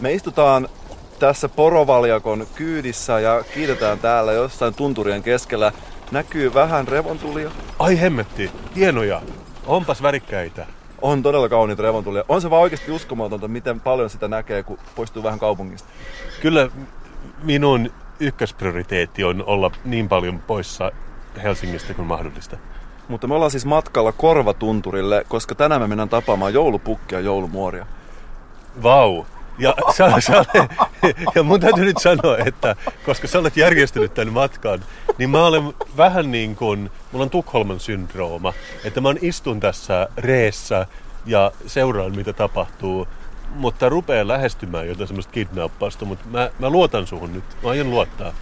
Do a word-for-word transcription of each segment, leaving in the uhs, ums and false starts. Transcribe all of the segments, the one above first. Me istutaan tässä Porovaljakon kyydissä ja kiitetään täällä jossain tunturien keskellä. Näkyy vähän revontulia. Ai hemmetti, hienoja. Onpas värikkäitä. On todella kauniita revontulia. On se vaan oikeasti uskomatonta, miten paljon sitä näkee, kun poistuu vähän kaupungista. Kyllä minun ykkösprioriteetti on olla niin paljon poissa Helsingistä kuin mahdollista. Mutta me ollaan siis matkalla Korvatunturille, koska tänään me mennään tapaamaan joulupukkia ja joulumuoria. Vau! Ja, ja mun täytyy nyt sanoa, että koska sä olet järjestänyt tämän matkan, niin mä olen vähän niin kuin, mulla on Tukholman syndrooma, että mä istun tässä reessä ja seuraan mitä tapahtuu, mutta rupeaa lähestymään jotain semmoista kidnappausta, mutta mä, mä luotan suhun nyt, mä aion luottaa.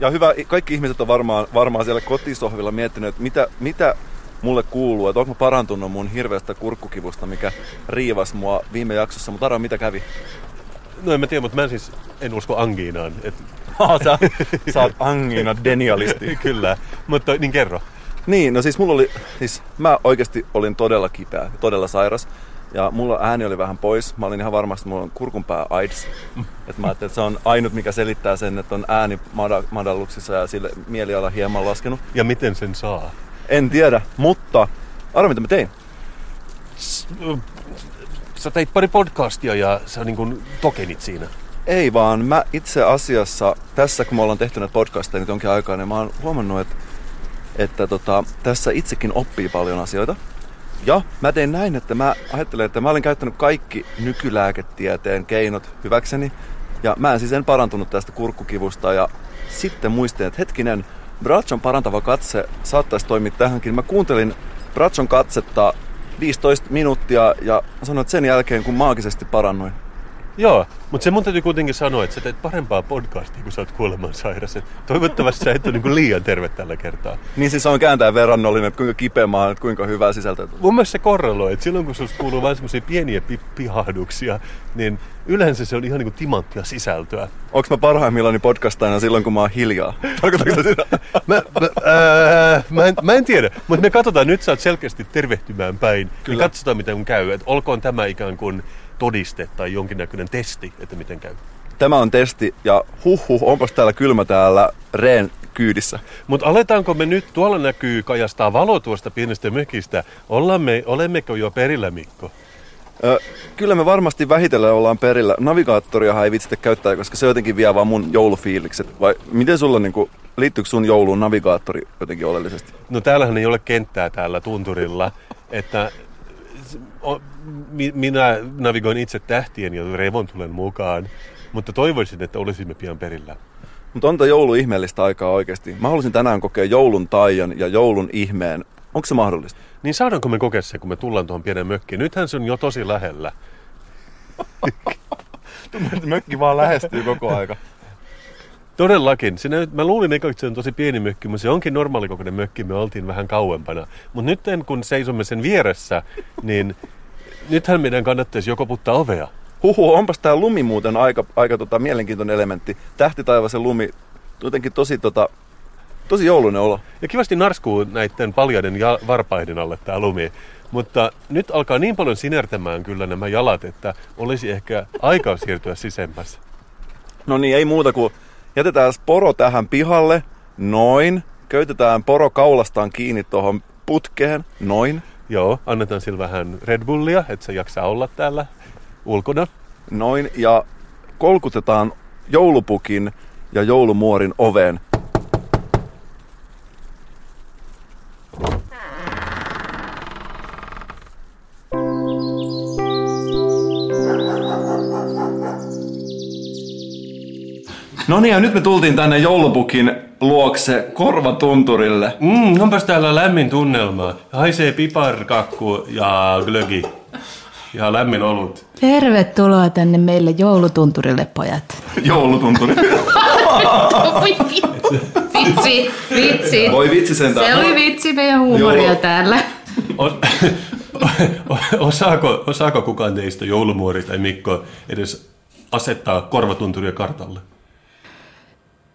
Ja hyvä, kaikki ihmiset on varmaan, varmaan siellä kotisohvilla miettinyt, että mitä, mitä mulle kuuluu, että onko mä parantunut mun hirveästä kurkkukivusta, mikä riivasi mua viime jaksossa, mutta arvaa mitä kävi. No en mä tiedä, mutta mä siis en usko angiinaan. Et... Aa, sä, sä oot angiina-denialisti. Kyllä, mutta niin kerro. Niin, no siis mulla oli, siis mä oikeasti olin todella kipeä, todella sairas. Ja mulla ääni oli vähän pois. Mä olin ihan varmasti, että mulla on kurkunpää AIDS. Et mä ajattelin, että se on ainut, mikä selittää sen, että on ääni madalluksissa ja sille mieliala hieman laskenut. Ja miten sen saa? En tiedä, mutta arvo mitä mä tein. Sä teit pari podcastia ja sä niin kuin tokenit siinä. Ei vaan, mä itse asiassa tässä, kun me ollaan tehty näitä podcasteja nyt jonkin aikaa, niin mä oon huomannut, että, että tota, tässä itsekin oppii paljon asioita. Ja mä tein näin, että mä ajattelin, että mä olin käyttänyt kaikki nykylääketieteen keinot hyväkseni. Ja mä en siis en parantunut tästä kurkkukivusta. Ja sitten muistin, että hetkinen, Brachon parantava katse saattaisi toimia tähänkin. Mä kuuntelin Brachon katsetta viisitoista minuuttia ja sanoin, että sen jälkeen kun maagisesti parannuin. Joo, mutta se mun täytyy kuitenkin sanoa, että sä teet parempaa podcastia, kun sä oot kuolemansairas. Toivottavasti sä et ole niin liian terve tällä kertaa. Niin siis on kääntäen verrannollinen, että kuinka kipeä mä oon, että kuinka hyvää sisältöä. Mun mielestä se korreloi, että silloin kun susta kuuluu vain semmoisia pieniä pi- pihahduksia, niin yleensä se on ihan niin kuin timanttia sisältöä. Onks mä parhaimmillani podcastajana silloin, kun mä oon hiljaa? Tarkoitatko sitä? mä, mä, äh, mä, en, mä en tiedä, mutta me katsotaan, nyt sä oot selkeästi tervehtymään päin. Kyllä. Ja katsotaan, miten käy. Et olkoon tämä ikään kuin todiste tai jonkinnäköinen testi, että miten käy. Tämä on testi ja huhhuh, onpas täällä kylmä täällä reen kyydissä. Mutta aletaanko me nyt, tuolla näkyy kajastaa valo tuosta pienestä mökistä, Ollamme, olemmeko jo perillä, Mikko? Ö, kyllä me varmasti vähitellen ollaan perillä. Navigaattoriahan ei vitsitä käyttää, koska se jotenkin vie vaan mun joulufiilikset. Vai miten sulla niinku, liittyykö sun jouluun navigaattori jotenkin oleellisesti? No täällähän ei ole kenttää täällä tunturilla, että... Minä navigoin itse tähtien ja revontulen mukaan, mutta toivoisin, että olisimme pian perillä. Mutta on tämä joulu ihmeellistä aikaa oikeasti. Mä haluaisin tänään kokea joulun taian ja joulun ihmeen. Onko se mahdollista? Niin saadaanko me kokea se, kun me tullaan tuohon pienen mökkiin? Nythän se on jo tosi lähellä. Mökki vaan lähestyy koko aika. Todellakin. Sinä, mä luulin eka, että se on tosi pieni mökki, mutta se onkin normaalikokoinen mökki. Me oltiin vähän kauempana. Mutta nyt kun seisomme sen vieressä, niin nythän meidän kannattaisi joko puttaa ovea. Huhu, onpas tää lumi muuten aika, aika tota, mielenkiintoinen elementti. Tähtitaivasen lumi, jotenkin tosi, tota, tosi joulunen olo. Ja kivasti narskuu näiden paljaiden ja varpaiden alle tää lumi. Mutta nyt alkaa niin paljon sinertämään kyllä nämä jalat, että olisi ehkä aikaa siirtyä sisemmässä. No niin, ei muuta kuin... Jätetään poro tähän pihalle, noin. Köytetään poro kaulastaan kiinni tuohon putkeen, noin. Joo, annetaan sillä vähän Red Bullia, että se jaksaa olla täällä ulkona. Noin, ja kolkutetaan joulupukin ja joulumuorin oveen. No niin, ja nyt me tultiin tänne joulupukin luokse Korvatunturille. Mm, onpas täällä lämmin tunnelma. Haisee piparkakku ja glögi. Ja lämmin olut. Tervetuloa tänne meille joulutunturille, pojat. Joulutunturi. Voi vitsi. Vitsi, vitsi. Voi vitsi sentään. Se oli vitsi meidän huumoria Joulu. Täällä. O- osaako, osaako kukaan teistä, joulumuori tai Mikko, edes asettaa Korvatunturia kartalle?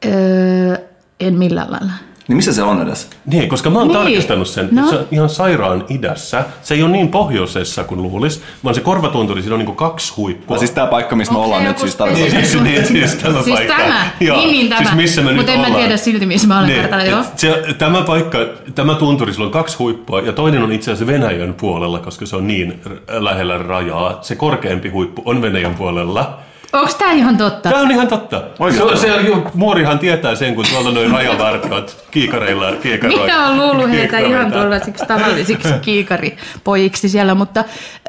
Öö, en millään lailla. Niin missä se on edes? Niin, koska mä oon niin. tarkistanut sen. No. Se on ihan sairaan idässä. Se ei ole niin pohjoisessa kuin luulisi, vaan se Korvatunturi, siinä on niinku kaksi huippua. No, siis tää paikka, missä me ollaan nyt. Siis tämä paikka. Niin, tämä. Mutta en mä tiedä silti, missä mä olen kartalla. Tämä paikka, tämä tunturi, sillä on kaksi huippua ja toinen on itse asiassa Venäjän puolella, koska se on niin lähellä rajaa. Se korkeampi huippu on Venäjän puolella. Onko tämä ihan totta? Tämä on ihan totta. Se, se, muorihan tietää sen, kun tuolla noin rajavartijat kiikareillaan kiikaroivat. Minä olen luullut heitä ihan tuollaisiksi tavallisiksi kiikaripojiksi siellä, mutta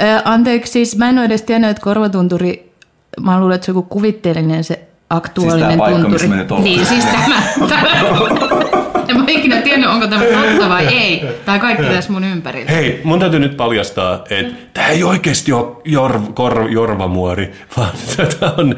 äh, anteeksi, siis mä en ole edes tiennyt, että Korvatunturi, mä luulen, että se on joku kuvitteellinen se aktuaalinen siis tunturi. Siis tämä paikka, niin, siis tämä. tämä. En mä ikinä tiennyt, onko tämä totta vai ei. Tämä kaikki tässä mun ympärillä. Hei, mun täytyy nyt paljastaa, että tämä ei oikeasti ole jorv, korv, jorvamuori, vaan tämä on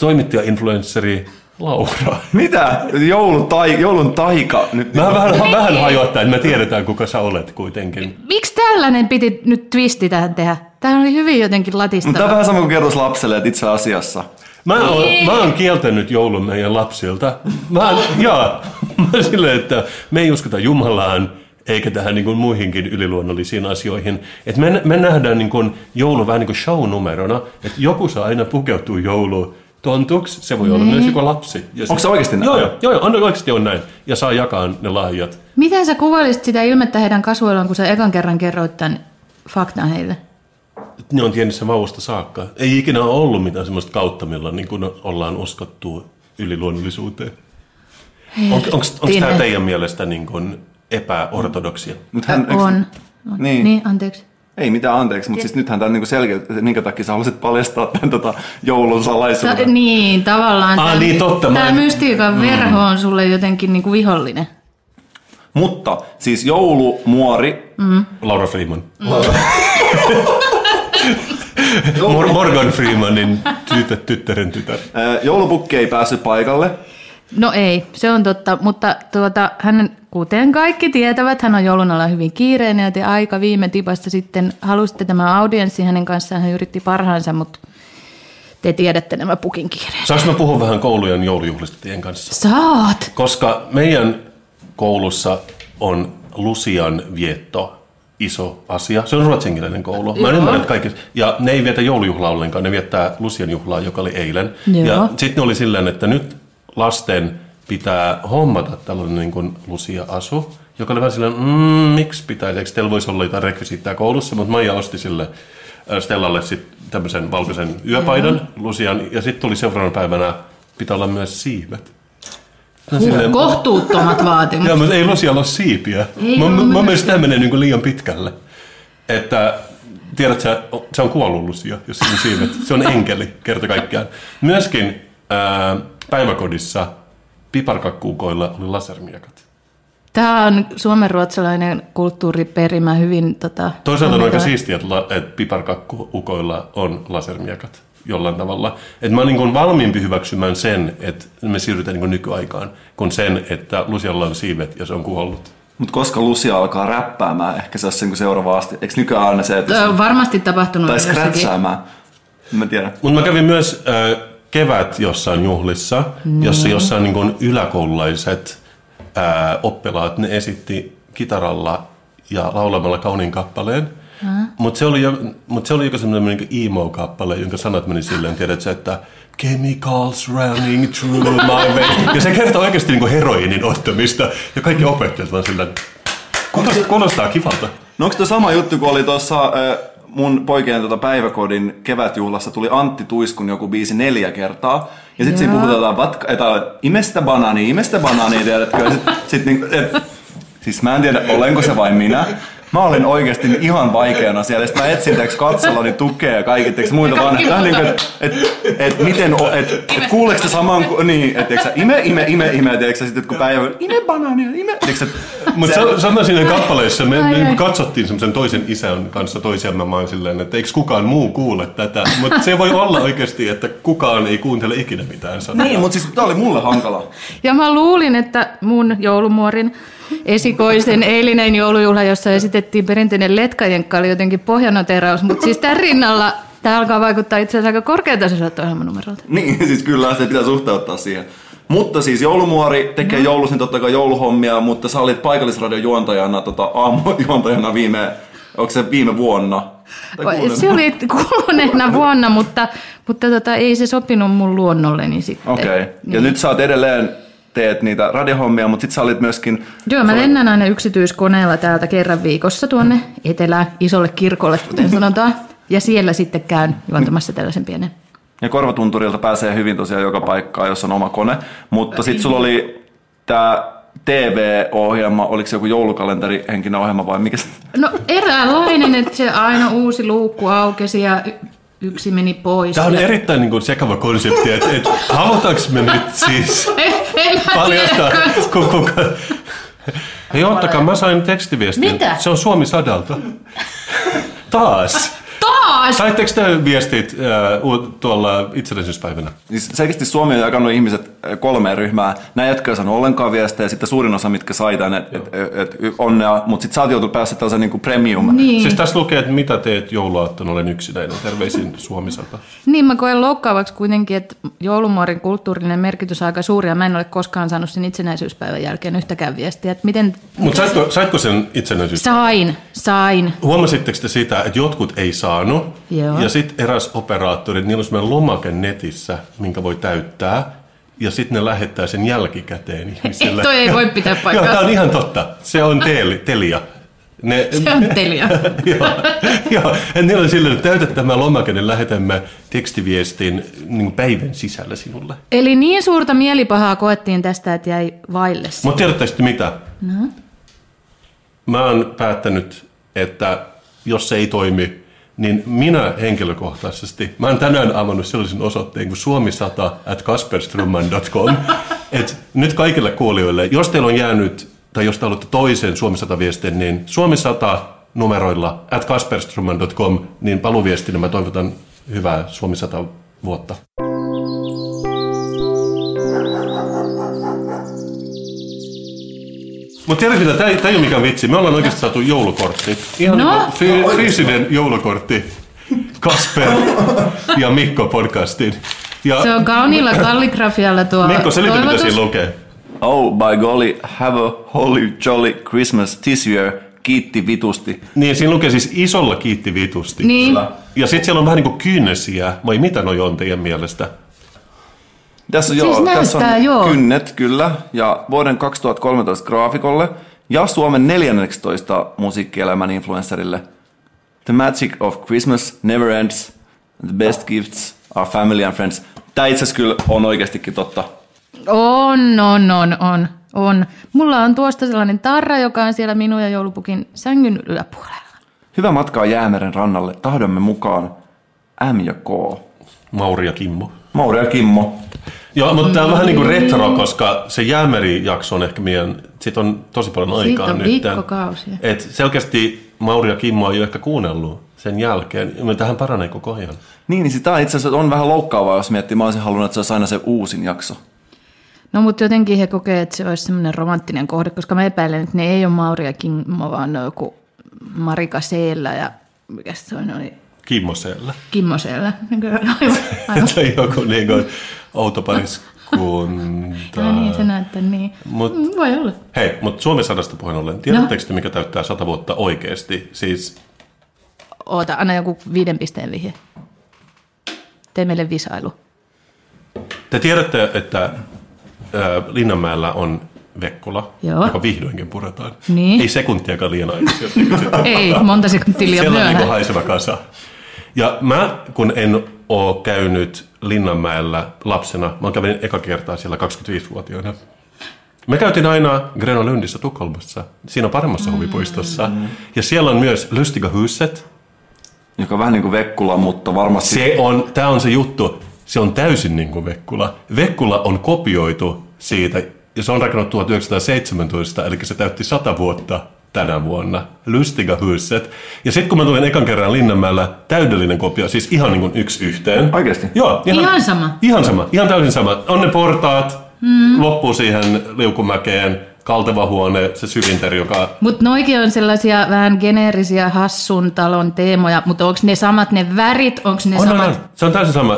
toimittaja-influensseri Laura. Mitä? Joulun, tai, joulun taika. Nyt mä vähän, vähän hajottaa, että me tiedetään, kuka sä olet kuitenkin. Miksi tällainen piti nyt twisti tähän tehdä? Tämä oli hyvin jotenkin latistava. Mutta tämä on vähän sama kuin kertoisi lapselle, että itse asiassa. Mä oon, mä oon kieltänyt joulun meidän lapsilta. Mä oon, jaa, mä oon silleen, että me ei uskota Jumalaan eikä tähän niin kuin muihinkin yliluonnollisiin asioihin. Et me, me nähdään niin kuin joulu vähän niin kuin show-numerona, että joku saa aina pukeutua jouluun. Tontuksi se voi olla mm. myös joku lapsi. Ja se, onko se oikeasti näin? Joo, joo, joo on, oikeasti on näin. Ja saa jakaa ne lahjat. Miten sä kuvailisit sitä ilmettä heidän kasvoillaan, kun sä ekan kerran kerroit tämän faktan heille? Ne on tiennyt sen vauvasta saakka. Ei ikinä ole ollut mitään semmoista kautta, millä niin kuin ollaan uskottu yliluonnollisuuteen. On, Onko tämä teidän mielestä niin kuin epäortodoksia? Hän, on. on. Niin. niin, anteeksi. Ei mitään anteeksi, mutta ja. Siis nythän tämä on niin selkeyttä, että minkä takia sä haluaisit paljastaa tämän tota joulun salaisuuden. Ta- niin, tavallaan ah, tämä, niin, totta, tämä en... mystiikan verho on sulle jotenkin niin kuin vihollinen. Mutta siis joulumuori... Mm. Laura Freeman. Mm. Laura. Morgan Freemanin tytö, tyttären tytär. Joulupukki ei päässyt paikalle. No ei, se on totta, mutta tuota, hän, kuten kaikki tietävät, hän on joulun alla hyvin kiireinen ja te aika viime tipasta sitten halusitte tämä audienssi hänen kanssaan, hän yritti parhaansa, mutta te tiedätte nämä pukin kiireet. Saanko mä puhua vähän koulujen joulujuhlista teidän kanssa? Saat! Koska meidän koulussa on Lucian vietto. Iso asia. Se on ruotsinkielinen koulu. Mä en ymmärrä, että kaikki... Ja ne ei vietä joulujuhlaa ollenkaan, ne viettää Lucian juhlaa, joka oli eilen. Joo. Ja sitten ne oli silleen, että nyt lasten pitää hommata tällainen niin kuin Lucia-asu, joka oli vähän silleen, mmm, miksi pitäisi, eikö teillä voisi olla jotain rekvisiittaa koulussa, mutta Maija osti sille Stellalle sitten tämmöisen valkoisen yöpaidan Lucian, ja sitten tuli seuraavana päivänä, pitää olla myös siivet. Silleen, kohtuuttomat vaatimukset. Joo, mutta ei Lucialla ole siipiä. Ei, mä, mä mielestäni tämä menee niin liian pitkälle. Että tiedät sä, se on kuollut Lucia, jos on siivet. Se on enkeli, kerta kaikkiaan. Myöskin ää, päiväkodissa piparkakkuukoilla oli lasermiekat. Tämä on suomenruotsalainen kulttuuriperimä hyvin... Tota, toisaalta on aika siistiä, että piparkakkuukoilla on lasermiekat. Jollain tavalla. Et mä oon niin kuin valmiimpi hyväksymään sen, että me siirrytään niin kuin nykyaikaan, kuin sen, että Lucialla on siivet ja se on kuollut. Mutta koska Lucia alkaa räppäämään, ehkä se on sen kuin seuraava asti. Eikö nykyään aina se, että... Se on varmasti tapahtunut. Tai scratchäämään. Mä tiedän. Mutta mä kävin myös äh, kevät jossain juhlissa, mm. jossa jossain niin kuin yläkoululaiset äh, oppilaat, ne esitti kitaralla ja laulamalla kauniin kappaleen. Mm. Mutta se oli mut se oli joku semmoinen niinku emo-kappale, jonka sanat meni silleen, tiedätkö, että chemicals running through my veins. Ja se kertoo oikeasti niinku heroinin ottamista ja kaikki opettajat vaan silleen, kuulostaa, kuulostaa kivalta. No onko tuo sama juttu, kun oli tuossa äh, mun poikien tuota päiväkodin kevätjuhlassa tuli Antti Tuiskun joku biisi neljä kertaa. Ja sitten siinä puhutaan, vatka, että imestä banaani, imestä banaani, tiedätkö. Sit, sit niinku, et, siis mä en tiedä, olenko se vain minä. Mä olin oikeasti ihan vaikeana siellä. Sitten mä etsin teeksi katselani tukea ja kaikki teeksi muita vaan, että et, et, miten, että et, kuuleeko sitä saman, niin, että teeksi ime, ime, ime, ime, teeksi sitten kun päivä, ime banaania, ime, teeksi. Mutta sanoin siinä kappaleissa, me, me katsottiin semmoisen toisen isän kanssa toisiamme, mä oon silleen, että eikö kukaan muu kuule tätä, mutta se voi olla oikeasti, että kukaan ei kuuntele ikinä mitään sanaa. Niin, mutta siis tää oli mulle hankala. Ja mä luulin, että mun joulumuorin esikoisen eilinen joulujuhla, jossa esitettiin perinteinen letkajenkka, oli jotenkin pohjanoteraus, mutta siis tämän rinnalla tämä alkaa vaikuttaa itse asiassa aika korkeatasoiselta ohjelmanumerolta. Niin, siis kyllä se pitää suhteuttaa siihen. Mutta siis joulumuori tekee no. joulusin totta kai jouluhommia, mutta sä olit paikallisradion juontajana, tota, aamujuontajana viime, onko se viime vuonna? Tai se oli kuluneena vuonna, mutta, mutta tota, ei se sopinut mun luonnolleni sitten. Okei, okay. Niin. Ja nyt sä oot edelleen... teet niitä radiohommia, mutta sit sä olit myöskin... Joo, mä lennän aina yksityiskoneella täältä kerran viikossa tuonne etelään isolle kirkolle, kuten sanotaan, ja siellä sitten käyn juontamassa tällaisen pienen. Ja Korvatunturilta pääsee hyvin tosiaan joka paikkaan, jos on oma kone, mutta sit sulla oli tää T V-ohjelma, oliko se joku joulukalenterihenkinen ohjelma vai mikä se? No eräänlainen, että se aina uusi luukku aukesi ja... yksi meni pois. Tämä on ja... erittäin niin kuin, sekava konsepti, että et, halutaanko me nyt siis paljastaa koko... Hei, ottakaa, mä sain tekstiviestin. Mitä? Se on Suomi sadalta. Taas. Taas? Saitteko te viestit äh, tuolla itsenäisyyspäivänä? Siis selkeästi Suomi on jakanut ihmiset kolmeen ryhmään. Nämä, jotka ei saanut ollenkaan viestejä, sitten suurin osa, mitkä sai tänne, onnea, mutta sitten sä oot joutunut päästä tällaisen niin kuin premium. Niin. Siis tässä lukee, että mitä teet jouluaattona, olen yksinäinen. Terveisin Suomi sata. Niin, mä koen loukkaavaksi kuitenkin, että joulumuorin kulttuurinen merkitys on aika suuri, ja mä en ole koskaan saanut sen itsenäisyyspäivän jälkeen yhtäkään viestiä. Miten... Mutta saitko, saitko sen itsenäisyyspäivän? Sain, sain. Huomasitteko te sitä, että jotkut ei saanut, joo. Ja sitten eräs operaattori, niillä on semmoinen lomake netissä, minkä voi täyttää, ja sitten ne lähettää sen jälkikäteen ihmisille. Toi ei voi pitää paikkaa. Joo, tämä on ihan totta. Se on teli, telia. Ne, se on telia. Joo, joo. Niillä on silleen, että täytä tämä lomake, niin lähetämme tekstiviestin niin päivän sisällä sinulle. Eli niin suurta mielipahaa koettiin tästä, että jäi vaille. Mutta tiedättekö mitä? No. Mä oon päättänyt, että jos se ei toimi, niin minä henkilökohtaisesti, mä oon tänään avannut sellaisen osoitteen kuin suomi sata at kasperstrumman dot com, että nyt kaikille kuulijoille, jos teillä on jäänyt, tai jos te haluatte toisen Suomi sata viestin, niin suomi sata numeroilla at kasperstrumman dot com, niin paluviestinä mä toivotan hyvää Suomi sata vuotta. Mutta tiedätkö, tämä ei, ei ole mikään vitsi. Me ollaan oikeasti saatu joulukortti. Ihan no? fyysinen no, joulukortti. Kasper ja Mikko podcastin. Ja se on kauniilla kalligrafialla tuo Mikko, selitä mitä siinä lukee. Oh by golly, have a holy jolly Christmas this year. Kiitti vitusti. Niin, siinä lukee siis isolla kiitti vitusti. Niin. Ja sitten siellä on vähän niin kuin kyynesiä. Vai mitä noi on teidän mielestä? Tässä, siis joo, näyttää, tässä on joo. Kynnet, kyllä, ja vuoden kaksituhattakolmetoista graafikolle ja Suomen neljännentoista musiikkielämän influencerille. The magic of Christmas never ends. The best gifts are family and friends. Tämä itse asiassa kyllä on oikeastikin totta. On, on, on, on, on. Mulla on tuosta sellainen tarra, joka on siellä minun ja joulupukin sängyn yläpuolella. Hyvä matkaa Jäämeren rannalle. Tahdomme mukaan M ja K. Mauri ja Kimmo. Mauri ja Kimmo. Joo, mutta tämä on vähän niin kuin retro, koska se Jäämeri-jakso on ehkä meidän, siitä on tosi paljon aikaa nyt. Siitä on viikkokausia. Et selkeästi Mauri ja Kimmo ei ole ehkä kuunnellut sen jälkeen, mutta tähän paranee koko ajan. Niin, niin sitä itse asiassa on vähän loukkaavaa, jos miettii, mä olisin halunnut, että se olisi aina se uusin jakso. No, mutta jotenkin he kokee, että se olisi semmoinen romanttinen kohde, koska mä epäilen, että ne ei ole Mauri ja Kimmo, vaan ne on joku Marika Seellä ja mikä se oli? Kimmosella. Kimmosella. Aivan, aivan. Tai joku niin kuin autopariskunta. No niin, se näyttää niin. Mut, voi olla. Hei, mutta Suomen sadasta puheen ollen, tiedättekö te, mikä täyttää sata vuotta oikeasti? Siis... Oota, anna joku viiden pisteen vihje. Tee meille visailu. Te tiedätte, että äh, Linnanmäellä on Vekkula, joo. Joka vihdoinkin puretaan. Niin. Ei sekuntiakaan liian aikaisin. Ei, monta sekuntia liian myöhään. Siellä on niin haiseva kasa. Ja mä, kun en ole käynyt Linnanmäellä lapsena, mä kävin eka kertaa siellä kaksikymmentäviisivuotiaana. Me käytiin aina Gröna Lundissa Tukholmassa, siinä paremmassa mm. huvipuistossa. Mm. Ja siellä on myös Lustiga Husset. Joka on vähän niin kuin Vekkula, mutta varmasti... Se on, tää on se juttu. Se on täysin niin kuin Vekkula. Vekkula on kopioitu siitä... Ja se on rakennut tuhatyhdeksänsataaseitsemäntoista, eli se täytti sata vuotta tänä vuonna. Lustiga Husset. Ja sitten kun mä tulin ekan kerran Linnanmäellä, täydellinen kopio, siis ihan niin kuin yksi yhteen. Oikeasti? Joo. Ihan, ihan sama? Ihan sama, ihan täysin sama. On ne portaat, mm. loppuu siihen liukumäkeen, kalteva huone, se syvinteri, joka... Mutta noikin on sellaisia vähän geneerisiä hassun talon teemoja, mutta onko ne samat ne värit, onko ne on, samat... On, on. Se on täysin sama.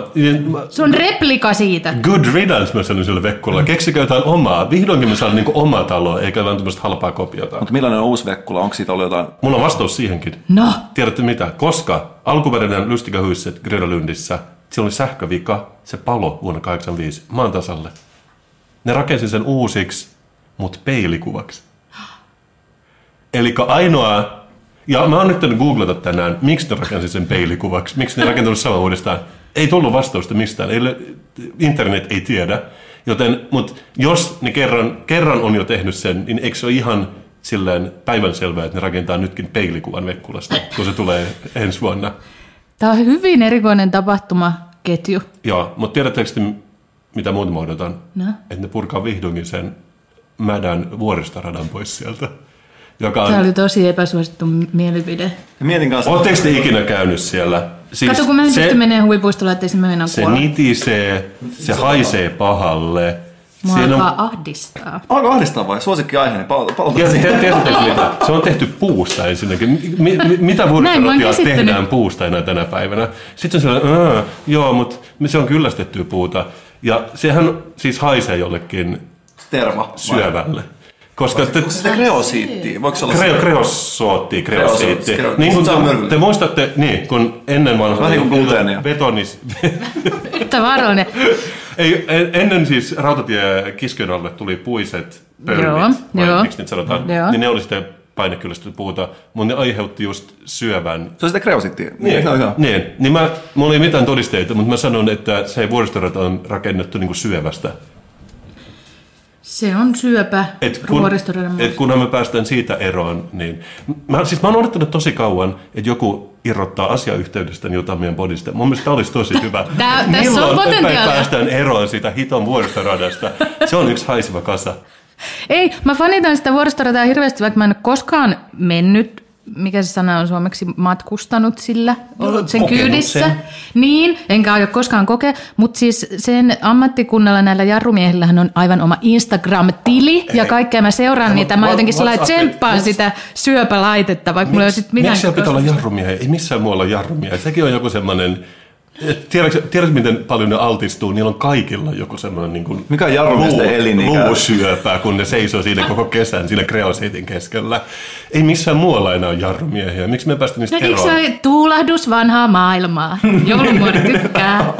Se on replika siitä. Good riddance, mä sanoin sille Vekkulalla. Keksikö jotain omaa? Vihdoinkin me saadaan niinku oma talo, eikä vain tämmöistä halpaa kopiota. Mutta millainen on uusi Vekkula? Onko siitä ollut jotain... Mulla on vastaus siihenkin. No? Tiedätte mitä? Koska alkuperäinen Lustiga Husset Gröna Lundissä, siellä oli sähkövika, se palo vuonna kahdeksankymmentäviisi maan tasalle. Ne rakensi sen uusiksi, mutta peilikuvaksi. Elikkä ainoa, ja mä oon nyt googlata tänään, miksi ne rakensi sen peilikuvaksi, miksi ne rakentanut saman uudestaan. Ei tullut vastausta mistään, ei, internet ei tiedä. Joten, mut jos ne kerran, kerran on jo tehnyt sen, niin eikö se ole ihan silleen päivänselvää, että ne rakentaa nytkin peilikuvan Vekkulasta, kun se tulee ensi vuonna. Tämä on hyvin erikoinen tapahtumaketju. Joo, mutta tiedättekö te, mitä muuta mä odotan? No. Että ne purkaa vihdoinkin sen mädän vuoristoradan pois sieltä. Joka on... Tämä oli tosi epäsuosittu mielipide. Oletteko te ikinä käynyt siellä? Siis kato, kun mä se... menee huvipuistolla, ettei se mennä kuolla. Se nitisee, se haisee pahalle. Mua siinä alkaa on... ahdistaa. Alkaa ahdistaa vai? Suosikki aiheeni. Se on tehty puusta ensinnäkin. M- m- mitä vuoristoratia tehdään puusta enää tänä päivänä? Sitten on sellainen, joo, mutta se on kyllästettyä puuta. Ja sehän siis haisee jollekin Terma, syövälle. Koska te... Onko se sitä kreosiittia? Kreo, kreosootti, kreosiitti. Kreo, niin kun te, te muistatte, niin, kun ennen vanhaa betonis... Yhtä varoinen. Ei, ennen siis rautatiekiskön alle tuli puiset pörnit, vai miksi niitä sanotaan, joo. Niin ne oli sitä painekyllästä puuta, mutta ne aiheutti just syövän. Se on sitä kreosittia. Niin, no, no. niin. niin mä, mulla ei mitään todisteita, mutta mä sanon, että se vuoristorata on rakennettu niinku syövästä. Se on syöpä. Et kun, et kunhan me päästään siitä eroon, niin... Mä, siis mä oon odottanut tosi kauan, että joku irrottaa asiayhteydestä jotain meidän bodista. Mun mielestä tämä olisi tosi hyvä. Tää, milloin me päästään eroon siitä hiton vuoristoradasta? Se on yksi haisiva kasa. Ei, mä fanitan sitä vuoristorataa hirveästi, vaikka mä en koskaan mennyt, mikä se sana on suomeksi, matkustanut sillä, ollut sen kokenut kyydissä. Sen. Niin, enkä aio koskaan kokea, mutta siis sen ammattikunnalla näillä jarrumiehillähän on aivan oma Instagram-tili ei, ja kaikkea mä seuraan niitä. Mä jotenkin sellainen tsemppaan sitä syöpälaitetta, vaikka Miks, mulla ei ole sitten mitään. Miksi siellä pitää olla jarrumiehiä? Ei missään muualla ole jarrumiehiä. Sekin on joku semmoinen... Tiedätkö, tiedätkö, miten paljon ne altistuu? Niillä on kaikilla joku semmoinen niin kuin mikä jarrumiesten elinikä? Luusyöpää, kun ne seisoo siinä koko kesän, siinä kreosiitin keskellä. Ei missään muualla enää ole jarrumiehiä. Miksi me ei päästä niistä no, eroon? Eikö se tuulahdus vanhaa maailmaa? Joulumuori tykkää.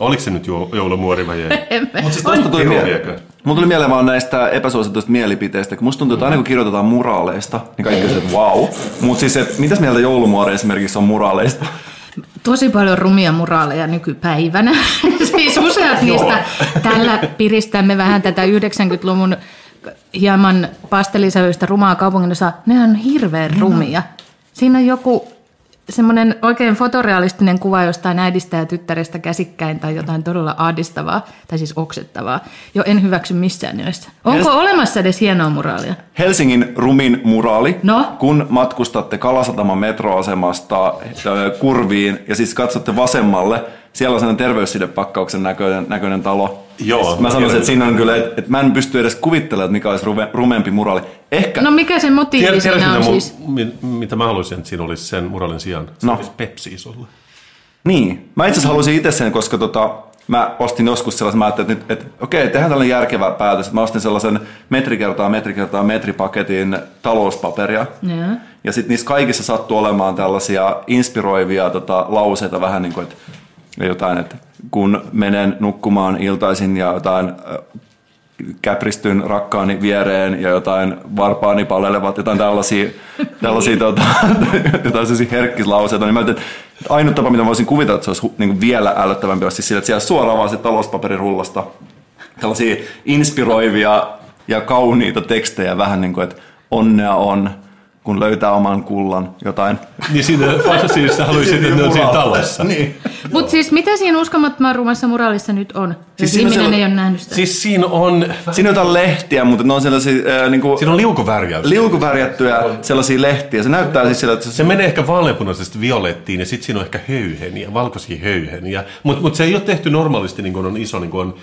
Oliko se nyt joulumuori vai ei? Mutta siis tosta tuli mieleen. Mulla tuli mieleen vaan näistä epäsuosituista mielipiteistä, kun musta tuntuu, että aina kun kirjoitetaan muraaleista, niin kaikki kysyvät, että vau. Wow. Mutta siis, että mitäs mieltä joulumuori esimerkiksi on muraaleista? Tosi paljon rumia muraaleja nykypäivänä. Siis useat niistä tällä piristämme vähän tätä yhdeksänkymmentäluvun hieman pastelisävyistä rumaa kaupunginosaa. Nehän on hirveän rumia. Siinä on joku semmoinen oikein fotorealistinen kuva jostain äidistä ja tyttärestä käsikkäin tai jotain todella ahdistavaa, tai siis oksettavaa. Jo en hyväksy missään nimessä. Onko Hels- olemassa edes hienoa muraalia? Helsingin rumin muraali, no? Kun matkustatte Kalasataman metroasemasta Kurviin ja siis katsotte vasemmalle, siellä on sellainen terveyssidepakkauksen näköinen, näköinen talo. Joo, mä sanoisin, että siinä on kyllä, että, että mä en pysty edes kuvittelemaan, että mikä olisi rumempi muraali. Ehkä. No mikä se motiivi tiedä, siinä tiedä, on siis? Mu- mitä mä haluaisin, että siinä olisi sen muraalin sijaan. Se no. olisi Pepsi isolla. Niin. Mä itse asiassa haluaisin itse sen, koska tota, mä ostin joskus sellaisen, mä ajattelin, että, että, että okei, tehdään tällainen järkevä päätös. Että mä ostin sellaisen metri kertaa metri kertaa metripaketin talouspaperia. Ja, ja sitten niissä kaikissa sattuu olemaan tällaisia inspiroivia tota, lauseita vähän niin kuin, että jotain, että kun menen nukkumaan iltaisin ja jotain äh, käpristyn rakkaani viereen ja jotain varpaani palelevat, jotain tällaisia, tällaisia tota, herkkislauseita, niin mä ajattelin, että ainut tapa, mitä voisin kuvitella, että se olisi niin kuin vielä älyttävämpi, olisi siis sillä, että siellä suoraan vaan se talouspaperin rullasta tällaisia inspiroivia ja kauniita tekstejä, vähän niin kuin, että onnea on, kun löytää oman kullan, jotain. Niin siinä fantasiassa haluaisin, että ne on siinä talossa. Niin. Mutta siis mitä siinä uskomattoman rumassa muraalissa nyt on? Siis siinä ihminen on, ei ole nähnyt sitä. Siis siinä on... Siinä on jotain lehtiä, mutta ne on sellaisia... Äh, niin kuin, siinä on liukuvärjäystä. Liukuvärjättyjä sellaisia lehtiä. Se näyttää siis sillä, että... Se, se menee ehkä vaaleanpunaisesta violettiin ja sitten siinä on ehkä höyheniä, valkoisia höyheniä. Mutta mut se ei ole tehty normaalisti, niin kuin on iso... Niin kuin on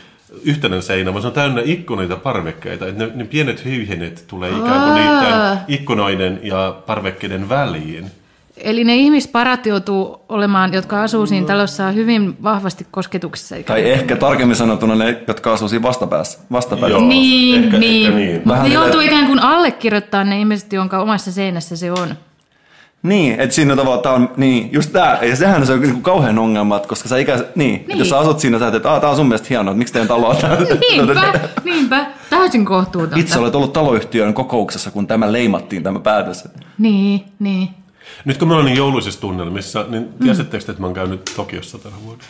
yhtenä seinä, vaan se on täynnä ikkunoita parvekkeita. Että ne, ne pienet hyyhenet tulee ikään kuin niiden ikkunoiden ja parvekkeiden väliin. Eli ne ihmisparat joutuu olemaan, jotka asuu siinä talossa, hyvin vahvasti kosketuksessa. Tai ehkä tarkemmin sanotuna ne, jotka asuu siinä vastapäässä. vastapäässä. Joo, niin, ehkä, niin. Ehkä niin. Ne joutuu ikään kuin allekirjoittamaan ne ihmiset, jonka omassa seinässä se on. Niin, että siinä tavalla tämä on, niin, just tämä, ja sehän se on niin kauhean ongelma, koska sä ikä, niin, niin. Että jos sä asut siinä, sä ajattelet, että tämä on sun mielestä hienoa, että miksi teidän talo on täällä. Niinpä, niinpä, täysin kohtuutonta. Itse olet ollut taloyhtiön kokouksessa, kun tämä leimattiin, tämä päätös. Niin, niin. Nyt kun mä olen niin jouluisissa tunnelmissa, niin tiesittekö te, että mä oon käynyt Tokiossa tänä vuonna?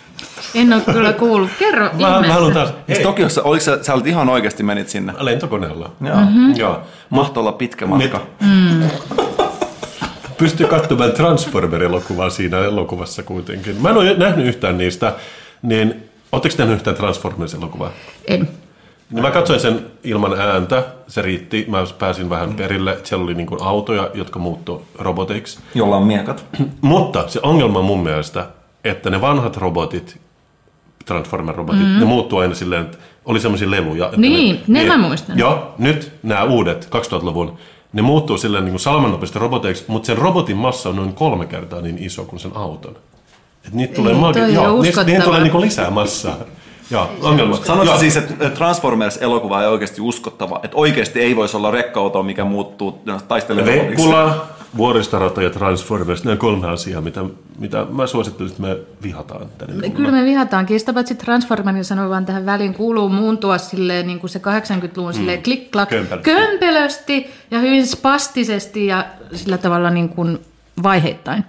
En ole kyllä kuullut. Kerro ihmeessä. Mä haluan taas. Hei. Tokiossa, oliko sä, sä olet ihan oikeasti menit sinne? Lentokoneella. Joo. Mm-hmm. Joo. Mahtoi olla pitkä matka. Mm. Pystyi katsomaan Transformer-elokuvaa siinä elokuvassa kuitenkin. Mä en ole nähnyt yhtään niistä, niin ootteko te nähnyt yhtään Transformers-elokuvaa? En. Niin mä katsoin sen ilman ääntä, se riitti, mä pääsin vähän perille, siellä oli niin kuin autoja, jotka muuttui roboteiksi. Jolla on miekat. Mutta se ongelma mun mielestä, että ne vanhat robotit, Transformer-robotit, mm-hmm. ne muuttui aina silleen, että oli semmoisia leluja. Että niin, ne, ne mä muistan. Joo, nyt nämä uudet, kaksituhattaluvun, ne muuttuu silleen niin kuin salmannopeasti roboteiksi, mutta sen robotin massa on noin kolme kertaa niin iso kuin sen auton. Että niitä tulee, magi- joo, niitä, niitä tulee niin kuin lisää massaa. Joo, ongelma. Sanotaan siis, että Transformers-elokuva ei oikeasti uskottava, että oikeasti ei voisi olla rekka-auto, mikä muuttuu taistelemaan. Vekkula, Vuoristorata ja Transformers, nämä kolme asiaa, mitä, mitä mä suosittelen, että me vihataan. Tänne. Kyllä me vihataan. Kiistapaitsi Transformerin sanoi vaan tähän väliin, kuuluu muuntua silleen, niin kuin se kahdeksankymmentäluvun silleen, mm. klik-klak, kömpelösti. kömpelösti ja hyvin spastisesti ja sillä tavalla niin kuin vaiheittain.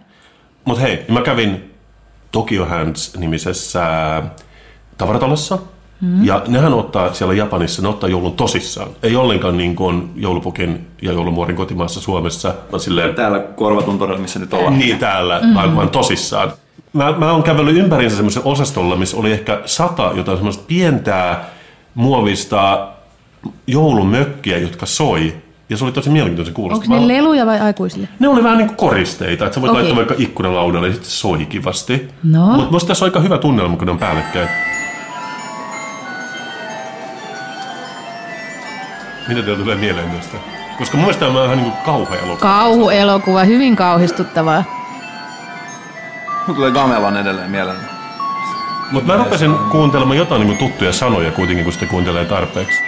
Mutta hei, mä kävin Tokyo Hands-nimisessä tavaratalossa. Mm. Ja nehän ottaa siellä Japanissa, ne ottaa joulun tosissaan. Ei ollenkaan niin kuin joulupukin ja joulumuorin kotimaassa Suomessa. Silleen, täällä Korvatunturilla, missä nyt ollaan. Niin, täällä mm. vaan tosissaan. Mä, mä oon kävellyt ympäriinsä semmoisen osastolla, missä oli ehkä sata jotain semmoista pientää muovista joulumökkiä, jotka soi. Ja se oli tosi mielenkiintoinen kuulosta. Onko ne leluja vai aikuisille? Ne oli vähän niin kuin koristeita, että sä voit okay. laittaa vaikka ikkunalaudalle ja sitten soi kivasti. No. Mutta musta tässä on aika hyvä tunnelma, kun ne on päällekkäin. Mitä teillä tulee mieleen tästä? Koska mun mielestä tämä on vähän niin kuin kauhuelokuva. Kauhuelokuva, hyvin kauhistuttavaa. Mun tulee Gamelan edelleen mieleen. Mutta mä rupesin kuuntelemaan jotain niin kuin tuttuja sanoja kuitenkin, kun sitä kuuntelee tarpeeksi.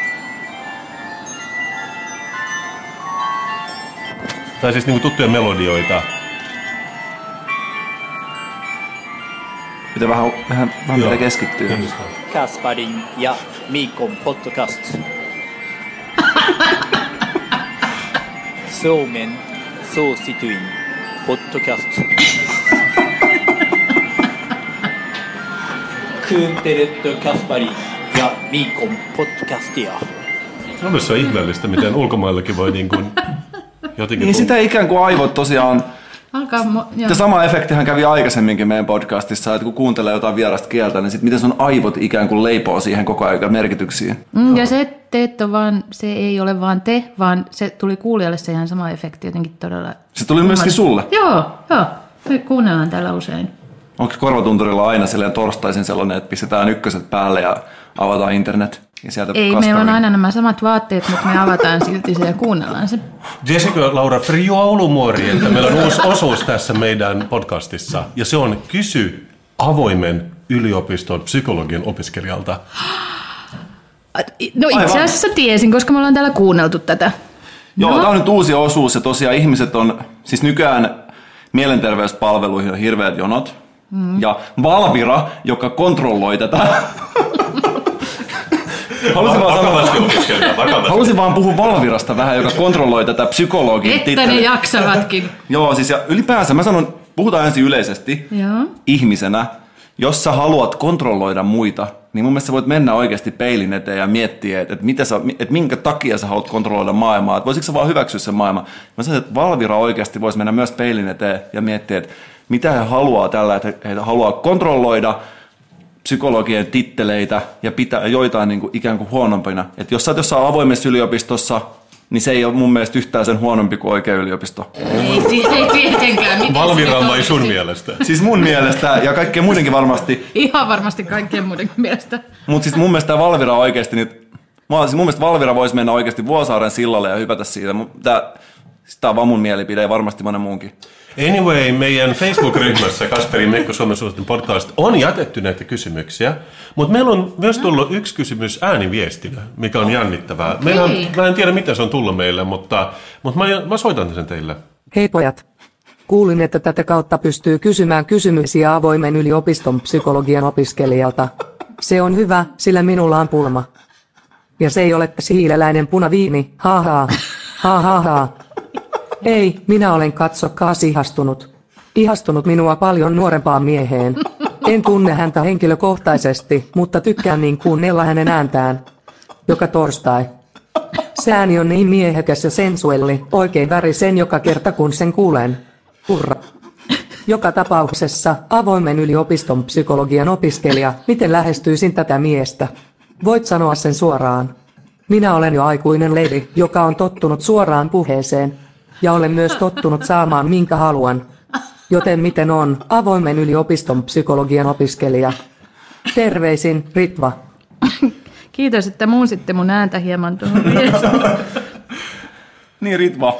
Tai siis niin kuin tuttuja melodioita. Pitää vähän, vähän, vähän pitää keskittyä. Kasparin ja Mikon podcast. Suomen suosituin podcast. Kuuntelette Kasparin ja Mikon podcastia. No, se on ihmeellistä, miten ulkomaillakin voi niin kuin jotenkin... Niin sitä ikään kuin aivot tosiaan... Alkaa mo- sama efektihän kävi aikaisemminkin meidän podcastissa, että kun kuuntelee jotain vierasta kieltä, niin sit miten sun aivot ikään kuin leipoo siihen koko ajan merkityksiin. Mm, ja se, että vaan, se ei ole vaan te, vaan se tuli kuulijalle se ihan sama efekti jotenkin todella. Se tuli myöskin sulle? Joo, joo. Me kuunnellaan täällä usein. Onko Korvatunturilla aina silleen torstaisin sellainen, että pistetään ykköset päälle ja avataan internet? Ei, meillä on aina nämä samat vaatteet, mutta me avataan silti se ja kuunnellaan se. Jessica Laura Frijoulumuori, että meillä on uusi osuus tässä meidän podcastissa. Ja se on kysy avoimen yliopiston psykologian opiskelijalta. No itse asiassa tiesin, koska me ollaan täällä kuunneltu tätä. Joo, no. Tämä on nyt uusi osuus ja tosiaan ihmiset on, siis nykyään mielenterveyspalveluihin on hirveät jonot. Mm. Ja Valvira, joka kontrolloi tätä... Halusin vaan, sanoa, halusin vaan puhua Valvirasta vähän, joka kontrolloi tätä psykologiaa. Että titteli. Ne jaksavatkin. Joo, siis ja ylipäänsä mä sanon, puhutaan ensin yleisesti. Joo. Ihmisenä, jos sä haluat kontrolloida muita, niin mun mielestä voit mennä oikeasti peilin eteen ja miettiä, että, mitä sä, että minkä takia sä haluat kontrolloida maailmaa, että voisitko sä vaan hyväksyä sen maailman. Mä sanon, että Valvira oikeasti voisi mennä myös peilin eteen ja miettiä, että mitä he haluaa tällä, että he haluaa kontrolloida psykologien titteleitä ja pitää joitain niin kuin ikään kuin huonompina. Että jos sä oot jossain avoimessa yliopistossa niin se ei ole mun mielestä yhtään sen huonompi kuin oikea yliopisto. Ei, siis ei tietenkään. Valviran vai sun mielestä? Siis mun mielestä ja kaikkien muidenkin varmasti. Ihan varmasti kaikkien muidenkin mielestä. Mutta siis mun mielestä Valvira oikeasti nyt, siis mun mielestä Valvira voisi mennä oikeasti Vuosaaren sillalle ja hypätä siitä. Tää, Tämä on vaan mun mielipide ja varmasti monen muunkin. Anyway, meidän Facebook-ryhmässä Kasperi Mekko Suomen suositun podcast on jätetty näitä kysymyksiä, mutta meillä on myös tullut yksi kysymys ääniviestinä, mikä on jännittävää. Okay. Meillä on, mä en tiedä, mitä se on tullut meille, mutta, mutta mä, mä soitan sen teille. Hei pojat. Kuulin, että tätä kautta pystyy kysymään kysymyksiä avoimen yliopiston psykologian opiskelijalta. Se on hyvä, sillä minulla on pulma. Ja se ei ole siileläinen punaviini, haha, haha, haha. Ei, minä olen katsokkaas ihastunut. Ihastunut minua paljon nuorempaan mieheen. En tunne häntä henkilökohtaisesti, mutta tykkään niin kuunnella hänen ääntään. Joka torstai. Se ääni on niin miehekäs ja sensuelli, oikein värisen joka kerta kun sen kuulen. Hurra. Joka tapauksessa, avoimen yliopiston psykologian opiskelija, miten lähestyisin tätä miestä? Voit sanoa sen suoraan. Minä olen jo aikuinen lady, joka on tottunut suoraan puheeseen. Ja olen myös tottunut saamaan minkä haluan. Joten miten on avoimen yliopiston psykologian opiskelija? Terveisin, Ritva. Kiitos, että muunsitte mun ääntä hieman tuohon viestiin. Niin, Ritva.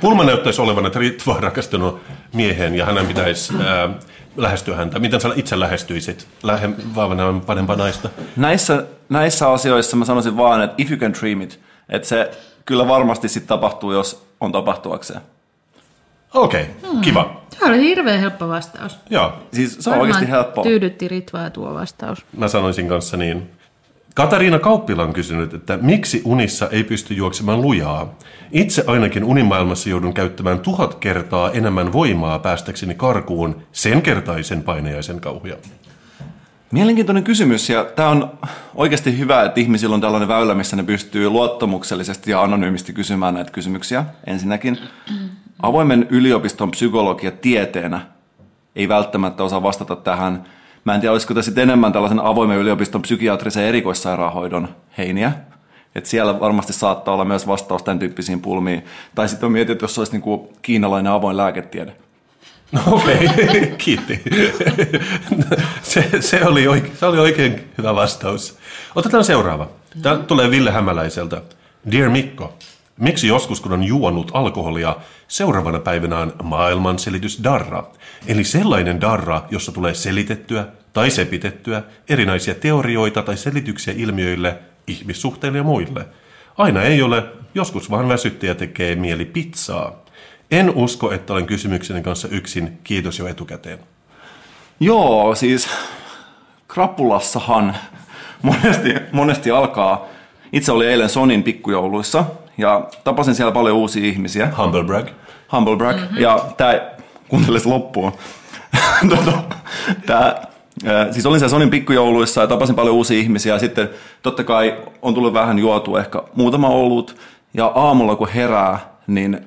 Pulma näyttäisi olevan, että Ritva on rakastunut mieheen ja hänen pitäisi äh, lähestyä häntä. Miten sä itse lähestyisit vaavana vanhempaa naista? Näissä, näissä asioissa mä sanoisin vaan, että if you can dream it, että se... Kyllä varmasti sitten tapahtuu, jos on tapahtuakseen. Okei, okay, hmm. kiva. Tämä oli hirveän helppo vastaus. Joo. Siis se on oikeasti helppo. Tyydytti Ritvaa tuo vastaus. Mä sanoisin kanssa niin. Katariina Kauppila on kysynyt, että miksi unissa ei pysty juoksemaan lujaa? Itse ainakin unimaailmassa joudun käyttämään tuhat kertaa enemmän voimaa päästäkseni karkuun sen kertaisen painajaisen kauhia. Mielenkiintoinen kysymys, ja tämä on oikeasti hyvä, että ihmisillä on tällainen väylä, missä ne pystyy luottamuksellisesti ja anonyymisti kysymään näitä kysymyksiä. Ensinnäkin avoimen yliopiston psykologia tieteenä ei välttämättä osaa vastata tähän. Mä en tiedä, olisiko tässä sitten enemmän tällaisen avoimen yliopiston psykiatrisen erikoissairaanhoidon heiniä. Että siellä varmasti saattaa olla myös vastaus tämän tyyppisiin pulmiin. Tai sitten on mietitty, jos olisi niin kuin kiinalainen avoin lääketiede. No okei, okay. Kiitti. Se, se, oli oikein, se oli oikein hyvä vastaus. Otetaan seuraava. Tämä tulee Ville Hämäläiseltä. Dear Mikko, miksi joskus kun on juonut alkoholia, seuraavana päivänä on maailmanselitysdarra? Eli sellainen darra, jossa tulee selitettyä tai sepitettyä erinäisiä teorioita tai selityksiä ilmiöille, ihmissuhteille ja muille. Aina ei ole, joskus vaan väsyttäjä tekee mieli pizzaa. En usko, että olen kysymykseni kanssa yksin. Kiitos jo etukäteen. Joo, siis krapulassahan monesti, monesti alkaa. Itse olin eilen Sonin pikkujouluissa ja tapasin siellä paljon uusia ihmisiä. Humble brag. Humble brag. Mm-hmm. Ja tämä, kuuntele se loppuun. Tää, siis olin siellä Sonin pikkujouluissa ja tapasin paljon uusia ihmisiä. Ja sitten totta kai on tullut vähän juotua ehkä muutama olut. Ja aamulla kun herää, niin...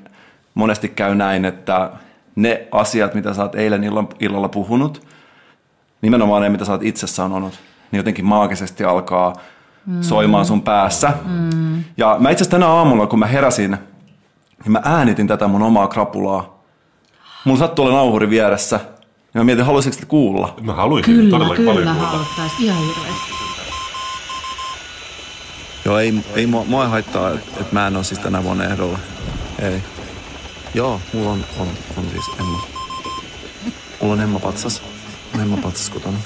Monesti käy näin, että ne asiat, mitä sä oot eilen illalla puhunut, nimenomaan ne, mitä sä oot itse sanonut, niin jotenkin maagisesti alkaa soimaan sun päässä. Mm. Ja mä itse asiassa tänä aamulla, kun mä heräsin, niin mä äänitin tätä mun omaa krapulaa. Mulla sattui olla nauhuri vieressä, ja mä mietin, haluaisinko sitä kuulla? Mä haluaisin kyllä, todella kyllä paljon kuulla. Kyllä, kyllä ihan hirveästi. Joo, ei, ei mua, mua ei haittaa, että mä en ole siis tänä vuonna ehdolla. Ei. Joo, mulla on, on, on siis Emma. Mulla on Emma patsas. Emma patsas kotona.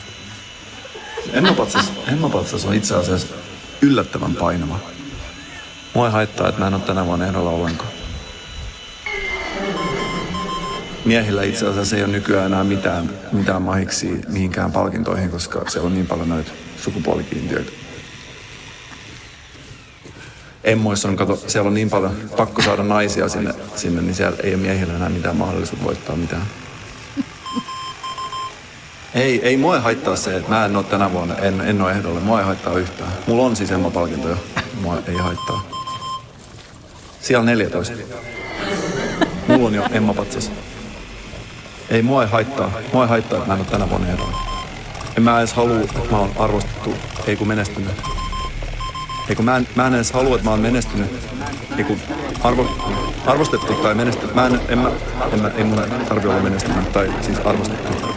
Emma patsas, Emma patsas on itse asiassa yllättävän painava. Mua ei haittaa, että mä en oo tänä vuonna ehdolla ollenkaan. Miehillä itse asiassa ei ole nykyään enää mitään, mitään mahiksi mihinkään palkintoihin, koska siellä on niin paljon näitä sukupuolikiintiöitä. Emmoissa on, kato, siellä on niin paljon pakko saada naisia sinne, sinne, niin siellä ei ole miehillä enää mitään mahdollisuutta voittaa mitään. Ei, ei mua ei haittaa se, että mä en ole tänä vuonna, en, en ole ehdolle. Mua ei haittaa yhtään. Mulla on siis Emma-palkintoja. Mua ei haittaa. Siellä neljätoista. Mulla on jo Emma-patsas. Ei mua ei haittaa. Mua ei haittaa, että mä en ole tänä vuonna ehdolle. En mä edes halua, että mä oon arvostettu, ei kun menestynyt. Niin kun mä en, mä en edes halua, että mä oon menestynyt. Niin kun arvo, arvostettu tai menestynyt. Mä en, en mä, en mä, ei mun tarvi olla menestynyt tai siis arvostettu.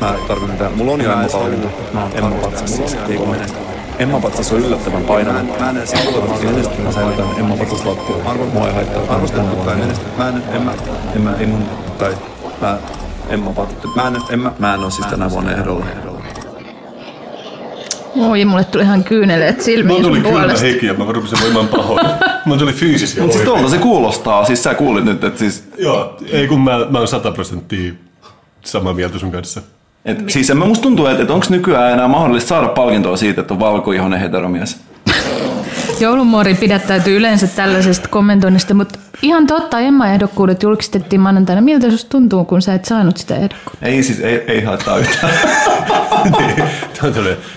Mä tarvin mitään. Mulla on jo Emma-palkinto. Emma patsas siis. Ei kun menestynyt. Emma patsas on yllättävän painava. Mä en edes halua, että mä oon menestynyt. Mä säilytän Emma patsas lattia. Mua ei haittaa. Arvostettu tai menestynyt. Mä en, en mä, en mä, ei mun, tai mä, Emma patsas. Mä en, en mä, mä en oo siis tänä vuonna ehdolla. Oi, mulle tuli ihan kyyneleet silmiin sun puolesta. Mulle tuli kylmä hiki ja mä rupesin voimaan pahoin. Mulle tuli fyysisiä. Mutta siis tuolta se kuulostaa, siis sä kuulit nyt, että siis... Joo, ei kun mä, mä oon sata prosenttia samaa mieltä sun kanssa. Et, siis en mä musta tuntuu, että et onks nykyään enää mahdollista saada palkintoa siitä, että on valkoihonen heteromies. Joulumuori pidättäytyy yleensä tällaisesta kommentoinnista, mutta ihan totta, Emma-ehdokkuudet julkistettiin maanantaina. Miltä susta tuntuu, kun sä et saanut sitä ehdokkuutta? Ei siis, ei, ei haittaa yhtään.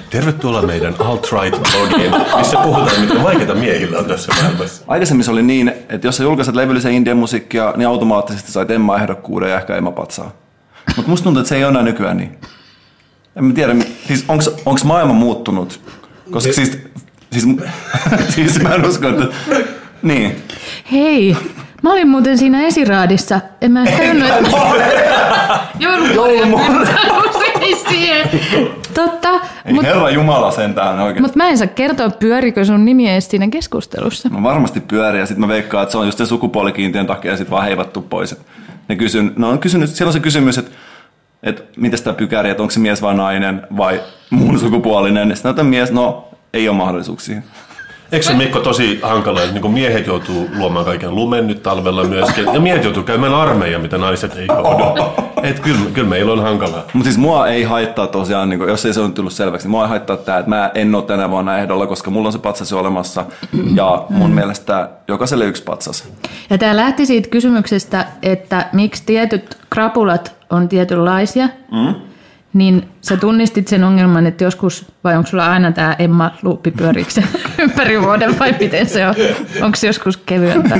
Tervetuloa meidän alt-right-blogiin, missä puhutaan, miten vaikeita miehillä on tässä maailmassa. Aikaisemmin se oli niin, että jos sä julkaiset levyllisen indie-musiikkia, niin automaattisesti sait Emma-ehdokkuuden ja ehkä Emma-patsaa. Mutta musta tuntuu, että se ei ole enää nykyään niin. En mä tiedä, siis onks, onks maailma muuttunut? Koska siis... Siis, siis mä en usko, että... Niin. Hei, mä olin muuten siinä esiraadissa. En mä edes tajunnut, että... Joulumuori on usein siihen. Totta. Ei mut... Herra Jumala sentään oikein. Mutta mä en saa kertoa, pyörikö sun nimi edes siinä keskustelussa. Mä varmasti pyörin ja sit mä veikkaan, että se on just sen sukupuolikiintiön takia sit vaan heivattu pois. Et ne kysyn, no on kysynyt, siellä on se kysymys, että et, mitäs tää pykäri, että onko se mies vai nainen vai mun sukupuolinen. Sitten näytän mies, no... Ei ole mahdollisuuksia. Eikö se Mikko tosi hankala, että niin miehet joutuu luomaan kaiken lumen nyt talvella myöskin. Ja miehet joutuu käymään armeija, mitä naiset ei joudu. Että kyllä, kyllä meillä on hankalaa. Mutta siis mua ei haittaa tosiaan, niin kun, jos ei se ole tullut selväksi, niin mua ei haittaa tämä, että mä en ole tänä vuonna ehdolla, koska mulla on se patsas olemassa. Ja mun mielestä jokaiselle yksi patsas. Ja tämä lähti siitä kysymyksestä, että miksi tietyt krapulat on tietynlaisia. Mm. Niin sä tunnistit sen ongelman, että joskus, vai onko sulla aina tää Emma-luuppi pyöriikse ympäri vuoden, vai miten se on? Onko se joskus kevyöntä?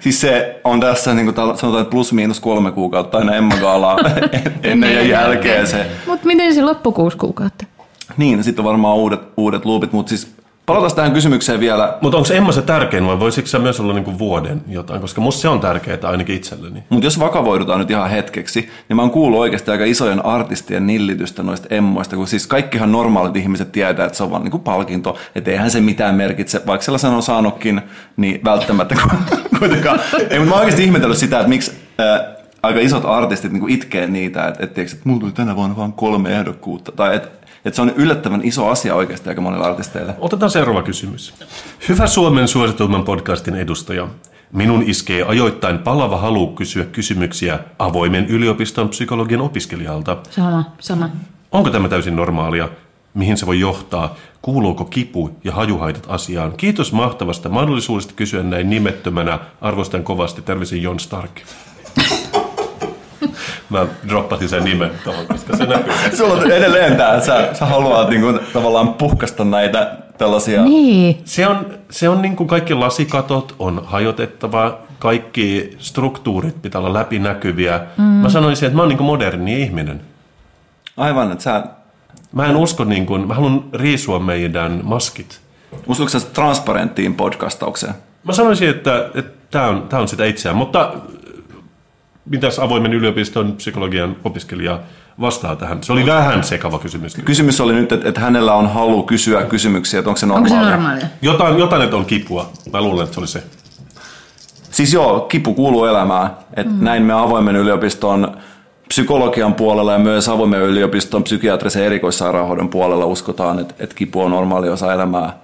Siis se on tässä, niin kuin sanotaan, plus miinus kolme kuukautta aina Emma-gaalaa ennen ja jälkeen se. Mutta miten se loppu kuusi kuukautta? Niin, sitten on varmaan uudet, uudet luupit, mutta siis palataan tähän kysymykseen vielä. Mutta onko Emma se tärkein vai voisitko se myös olla niinku vuoden jotain? Koska musta se on tärkeää ainakin itselleni. Mutta jos vakavoidutaan nyt ihan hetkeksi, niin mä oon kuullut oikeasti aika isojen artistien nillitystä noista emmoista. Kun siis kaikkihan normaalit ihmiset tietää, että se on vaan niinku palkinto. Että eihän se mitään merkitse. Vaikka sellaisen on saanutkin, niin välttämättä kuitenkaan. Ei, mutta mä oon oikeasti ihmetellyt sitä, että miksi... Äh, aika isot artistit niinku itkee niitä, että et, et, et, mulla tuli tänä vuonna vaan kolme ehdokkuutta. Tai että et se on yllättävän iso asia oikeasti aika monilla artisteilla. Otetaan seuraava kysymys. Hyvä Suomen suosituimman podcastin edustaja. Minun iskee ajoittain palava halu kysyä kysymyksiä avoimen yliopiston psykologian opiskelijalta. Sama, sama. Onko tämä täysin normaalia? Mihin se voi johtaa? Kuuluuko kipu ja hajuhaitat asiaan? Kiitos mahtavasta mahdollisuudesta kysyä näin nimettömänä. Arvostan kovasti. Terveisin Jon Stark. Mä droppasin sen nimen tuohon, koska se näkyy. Sulla on edelleen tää, sä, sä haluat niinku tavallaan puhkaista näitä tällaisia... Niin. Se on, se on niinku kaikki lasikatot on hajotettava, kaikki struktuurit pitää olla läpinäkyviä. Mm. Mä sanoisin, että mä oon niinku moderni ihminen. Aivan, että sä... Mä en usko niinku, mä haluan riisua meidän maskit. Uskotko sä transparenttiin podcastaukseen? Mä sanoisin, että, että tää on, tää on sitä itseään, mutta... Mitäs avoimen yliopiston psykologian opiskelija vastaa tähän? Se oli vähän sekava kysymys. Kysymys oli nyt, että, että hänellä on halu kysyä kysymyksiä, että onko se normaalia? Onko se normaalia? Jotain, jotain että on kipua. Mä luulen, että se oli se. Siis joo, kipu kuuluu elämään. Että mm. näin me avoimen yliopiston psykologian puolella ja myös avoimen yliopiston psykiatrisen erikoissairaanhoidon puolella uskotaan, että, että kipu on normaali osa elämää.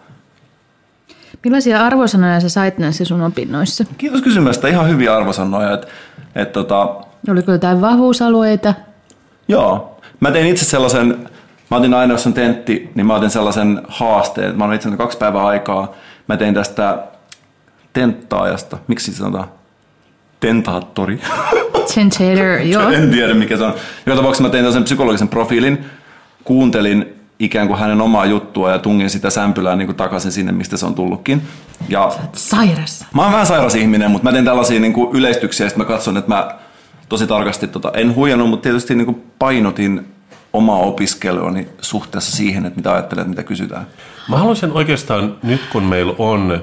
Millaisia arvosanoja sä sait näissä sun opinnoissa? Kiitos kysymästä. Ihan hyviä arvosanoja. Et, et tota... Oliko jotain vahvuusalueita? Joo. Mä tein itse sellaisen, mä otin aina, jos on tentti, niin mä otin sellaisen haasteen. Mä oon itse kaksi päivää aikaa. Mä tein tästä tenttaajasta. Miksi siitä sanotaan? Tentaattori. Tentator, joo. En tiedä, mikä se on. Joka tapauksessa mä tein tällaisen psykologisen profiilin. Kuuntelin ikään kuin hänen omaa juttua ja tungin sitä sämpylää niin kuin takaisin sinne, mistä se on tullutkin. Ja sä oot sairas. Mä oon vähän sairas ihminen, mutta mä teen tällaisia niin kuin yleistyksiä ja sitten mä katson, että mä tosi tarkasti, tota, en huijannut, mutta tietysti niin kuin painotin omaa opiskeluani suhteessa siihen, että mitä ajattelee, että mitä kysytään? Mä haluaisin oikeastaan nyt, kun meillä on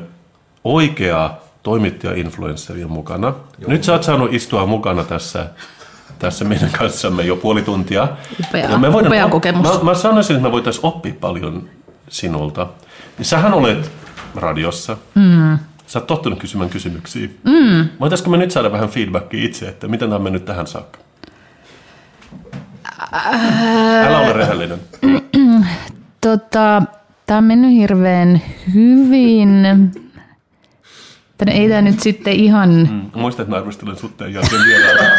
oikea toimittaja-influensseri mukana. Joo. Nyt sä oot saanut istua mukana tässä, tässä meidän kanssamme jo puoli tuntia. Upea, ja me voidaan, upea kokemus. Mä, mä sanoisin, että me voitaisiin oppia paljon sinulta. Sähän olet radiossa. Mm. Sä oot tottunut kysymään kysymyksiä. Mm. Voitaisko me nyt saada vähän feedbackia itse, että miten tämä on mennyt tähän saakka? Ää... Älä ole rehellinen. Tota, tämä on mennyt hirveän hyvin. Tänne ei tämä nyt sitten ihan... Mm. Muistat, että mä arvostelen sutteen jälkeen vielä.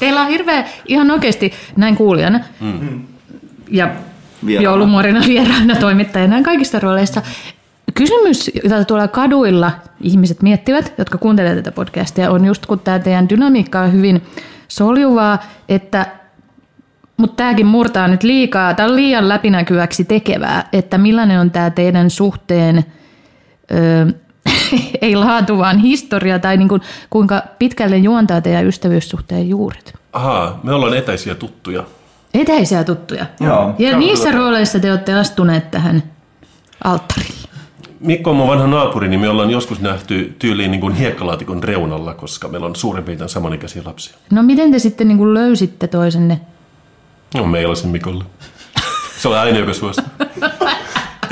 Teillä on hirveän, ihan oikeasti näin kuulijana mm. ja vieraana. Joulumuorina vieraana toimittajana kaikista rooleista. Kysymys, jota tuolla kaduilla ihmiset miettivät, jotka kuuntelevat tätä podcastia, on just kun tämä teidän dynamiikka on hyvin soljuvaa, että mutta tämäkin murtaa nyt liikaa, tämä on liian läpinäkyväksi tekevää, että millainen on tämä teidän suhteen, ö, ei laatu, vaan historia, tai niin kuin, kuinka pitkälle juontaa teidän ystävyyssuhteen juuret. Ahaa, me ollaan etäisiä tuttuja. Etäisiä tuttuja. Joo. Ja niissä rooleissa te olette astuneet tähän alttarille. Mikko on mun vanha naapuri, niin me ollaan joskus nähty tyyliin niin kuin hiekkalaatikon reunalla, koska meillä on suurin piirtein samanikäisiä lapsia. No miten te sitten niin kuin löysitte toisenne? No me ei ole sen Mikolle. Se oli aina joka suosta.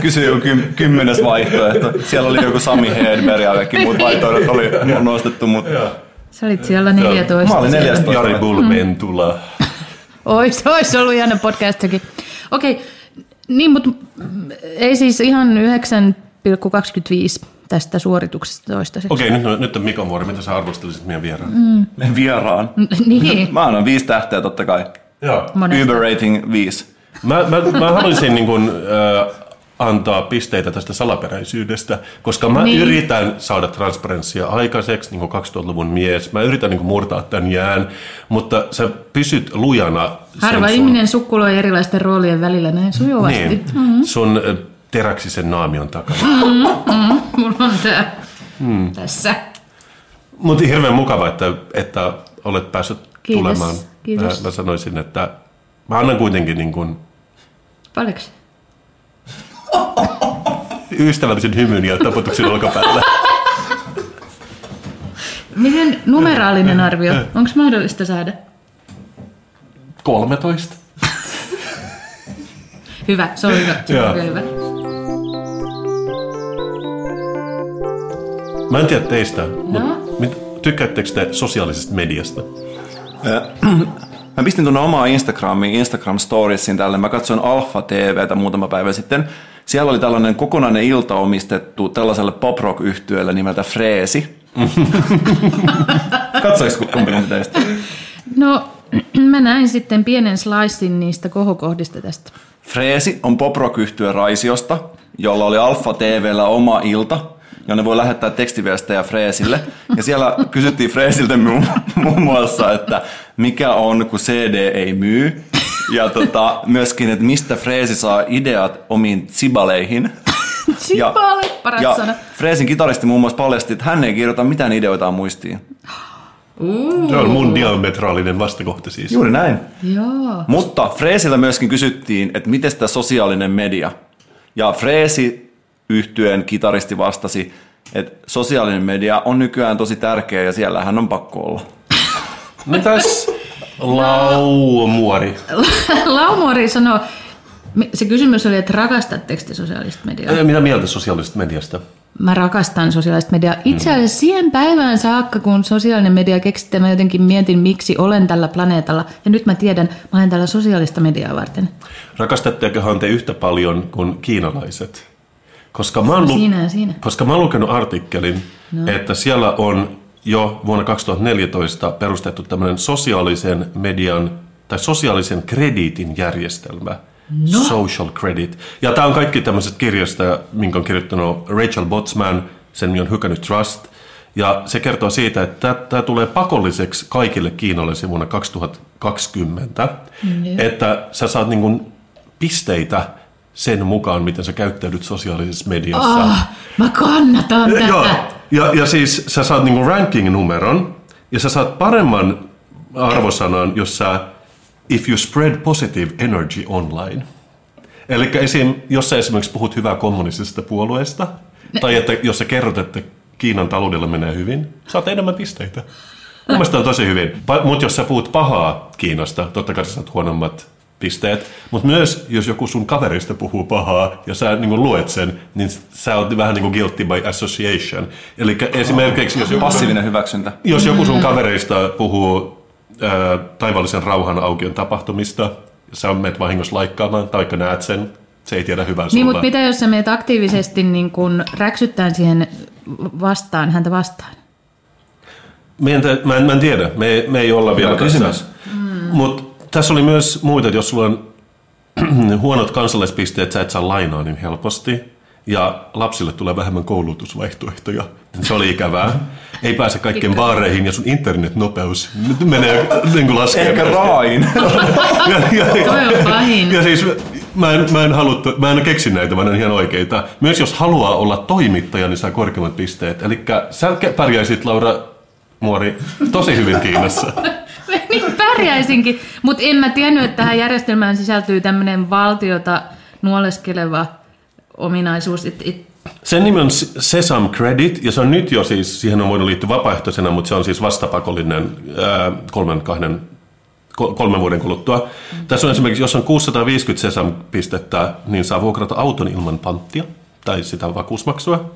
Kysyi jo ky- kymmenes vaihtoehto. Siellä oli joku Sami Hedberg ja kaikki muut vaihtoehdot oli nostettu. Mut... Sä olit siellä neljätoista. Mä olin neljätoista. Jari Bulmentula. Mm. Ois, ois ollut jännä podcastakin. Okei, okay. Niin mutta ei siis ihan yhdeksän... kaksikymmentäviisi tästä suorituksesta toistaiseksi. Okei, nyt, nyt on Mikon vuori. Mitä sä arvostelisit meidän vieraan? Mm. Vieraan? Niin. Mä annan viisi tähteä totta kai. Joo. Uber rating viisi. Mä, mä, mä haluaisin niin kun, äh, antaa pisteitä tästä salaperäisyydestä, koska mä niin. yritän saada transparenssia aikaiseksi, niin kuin kaksituhattaluvun mies. Mä yritän niin kun murtaa tämän jään, mutta sä pysyt lujana. Harva sun... ihminen sukkuloi erilaisten roolien välillä näin sujuvasti. Niin. Mm-hmm. Sun... Teräksisen naamion takana. Mm, mm, mulla on tää mm. tässä. Mutta hirveän mukava, että, että olet päässyt kiitos, tulemaan. Kiitos. Mä, mä sanoisin, että mä annan kuitenkin niin kuin... Paljonko? Ystävällisen hymyn ja taputuksen olkapäällä. Miten numeraalinen arvio? Onko mahdollista saada? kolmetoista. Hyvä, se on hyvä. Se on hyvä. Mä en tiedä teistä, no. Mutta tykkäättekö te sosiaalisesta mediasta? Mä pistin tuonne omaa Instagramiin, Instagram Storiesin tälle. Mä katsoin Alfa-T V:tä muutama päivä sitten. Siellä oli tällainen kokonainen ilta omistettu tällaiselle pop-rock-yhtiölle nimeltä Freesi. Katsoisiko kumpinen teistä? No, mä näin sitten pienen slicein niistä kohokohdista tästä. Freesi on pop-rock-yhtiö Raisiosta, jolla oli Alfa-T V:llä oma ilta, jonne voi lähettää tekstiviestejä Freesille. Ja siellä kysyttiin Freesiltä muun muassa, että mikä on, kun C D ei myy. Ja tota, myöskin, että mistä Freesi saa ideat omiin tsibaleihin. Tsibale, paras sana. Freesin kitaristi muun muassa paljasti, että hän ei kirjoita mitään ideoitaan muistiin. Uh. Se on mun diametraalinen vastakohta siis. Juuri näin. Joo. Mutta Freesiltä myöskin kysyttiin, että miten tämä sosiaalinen media. Ja Freesi-yhtyeen kitaristi vastasi, että sosiaalinen media on nykyään tosi tärkeä ja siellähän on pakko olla. Mitäs Laumuori? Laumuori sanoi, se kysymys oli, että rakastatteko te sosiaalista mediaa? Mitä mieltä sosiaalisesta mediasta? Mä rakastan sosiaalista mediaa. Itse asiassa siihen päivään saakka, kun sosiaalinen media keksittiin, mä jotenkin mietin, miksi olen tällä planeetalla. Ja nyt mä tiedän, mä olen täällä sosiaalista mediaa varten. Rakastattekohan te yhtä paljon kuin kiinalaiset? Koska mä oon, lu- siinä, siinä. Koska mä oon lukenut artikkelin, no. että siellä on jo vuonna kaksituhattaneljätoista perustettu tämmöinen sosiaalisen median tai sosiaalisen krediitin järjestelmä. No. Social Credit. Ja tämä on kaikki tämmöiset kirjasta, minkä on kirjoittanut Rachel Botsman, sen minä on hykännyt Trust. Ja se kertoo siitä, että tämä tulee pakolliseksi kaikille kiinalaisille vuonna kaksituhattakaksikymmentä. Mm. Että sä saat niin kuin pisteitä sen mukaan, miten sä käyttäydyt sosiaalisessa mediassa. Oh, mä kannatan tätä! Ja, ja, ja siis sä saat niin kuin ranking-numeron ja sä saat paremman arvosanan, jos sä if you spread positive energy online. Eli esim, jos sä esimerkiksi puhut hyvää kommunistisesta puolueesta, tai että jos sä kerrot, että Kiinan taloudella menee hyvin, saat enemmän pisteitä. Mun mielestä on tosi hyvin. Mutta jos sä puhut pahaa Kiinasta, totta kai sä saat huonommat pisteet. Mutta myös, jos joku sun kaverista puhuu pahaa ja sä niin kun luet sen, niin sä oot vähän niin kuin guilty by association. Eli esimerkiksi jos joku, passiivinen hyväksyntä. Jos joku sun kavereista puhuu ää, taivaallisen rauhan aukion tapahtumista, sä menet vahingossa laikkaamaan, taikka näet sen, se ei tiedä hyvän suuntaan. Niin, mutta mitä jos sä menet aktiivisesti niin kun räksyttään siihen vastaan, häntä vastaan? Mä en, mä, en, mä en tiedä, me, me ei olla vielä tässä. Mm. Mutta tässä oli myös muita, että jos sulla on huonot kansalaispisteet, sä et saa lainaa niin helposti. Ja lapsille tulee vähemmän koulutusvaihtoehtoja. Se oli ikävää. Ei pääse kaikkeen baareihin ja sun internetnopeus menee niin kuin laskee. Ehkä raain. Toi on pahin. Ja siis mä en, mä en, haluttu, mä en keksi näitä, vaan ne on ihan oikeita. Myös jos haluaa olla toimittaja, niin saa korkeimmat pisteet. Eli sä pärjäisit, Laura Muori, tosi hyvin Kiinassa. Niin pärjäisinkin, mutta en mä tiennyt, että tähän järjestelmään sisältyy tämmöinen valtiota nuoleskeleva ominaisuus. It, it. Sen nimi on Sesame Credit, ja se on nyt jo siis, siihen on voinut liittyä vapaaehtoisena, mutta se on siis vastapakollinen ää, kolmen, kahden, kolmen vuoden kuluttua. Mm-hmm. Tässä on esimerkiksi, jos on kuusisataaviisikymmentä Sesame-pistettä, niin saa vuokrata auton ilman panttia, tai sitä vakuusmaksua.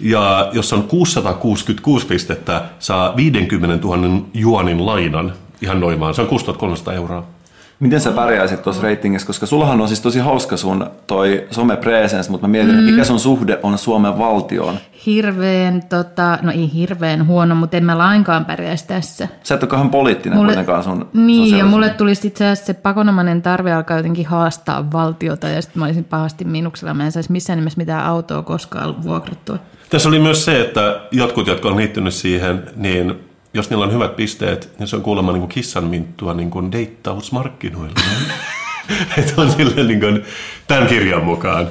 Ja jos on kuusisataakuusikymmentäkuusi pistettä, saa viisikymmentätuhatta juonin lainan, ihan noin vaan, se on kuusituhatta kolmesataa euroa. Miten sä pärjäisit tuossa reitingissä, koska sullahan on siis tosi hauska sun toi somepresence, mutta mä mietin, mm. mikä sun suhde on Suomen valtioon? Hirveän, tota, no ei hirveän huono, mutta en mä lainkaan pärjäisi tässä. Sä et ole kauhean poliittinen mulle, kuitenkaan sun niin, sun ja mulle tulisi itse asiassa se pakonomainen tarve alkaa jotenkin haastaa valtiota, ja sitten mä olisin pahasti miinuksella. Mä en saisi missään nimessä mitään autoa koskaan vuokrattua. Tässä oli myös se, että jotkut, jotka on liittynyt siihen, niin jos niillä on hyvät pisteet, niin se on kuulemma niin kissanminttua niin deittausmarkkinoilla. Että on silleen niin kuin tämän kirjan mukaan.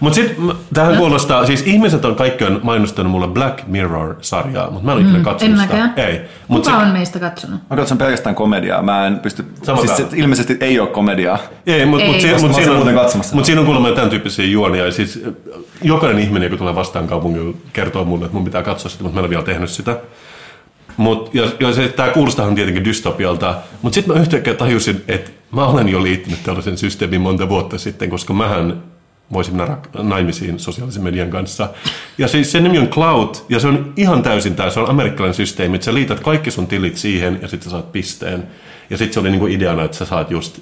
Mutta sitten tähän kuulostaa, siis ihmiset on kaikkiaan mainostanut mulle Black Mirror-sarjaa, mutta mä en ole ikinä mm, katsonut sitä. Ei. Mut kuka se on meistä katsonut? Mä katson pelkästään komediaa, mä en pysty, Samataan. Siis ilmeisesti ei ole komediaa. Ei, mutta mut si- mut siinä, mut siinä on kuulemma tämän tyyppisiä juonia, ja siis jokainen ihminen, joka tulee vastaan kaupungilla, kertoo mulle, että mun pitää katsoa sitä, mutta mä en ole vielä tehnyt sitä. Mut, ja, ja se, tää kuulostaa tietenkin dystopialta, mutta sitten mä yhtäkkiä tajusin, että mä olen jo liittynyt tällaisen systeemiin monta vuotta sitten, koska mähän voisin mennä rak- naimisiin sosiaalisen median kanssa. Ja siis sen nimi on Cloud, ja se on ihan täysin tää, se on amerikkalainen systeemi, että sä liität kaikki sun tilit siihen, ja sitten sä saat pisteen. Ja sitten se oli niinku ideana, että sä saat just,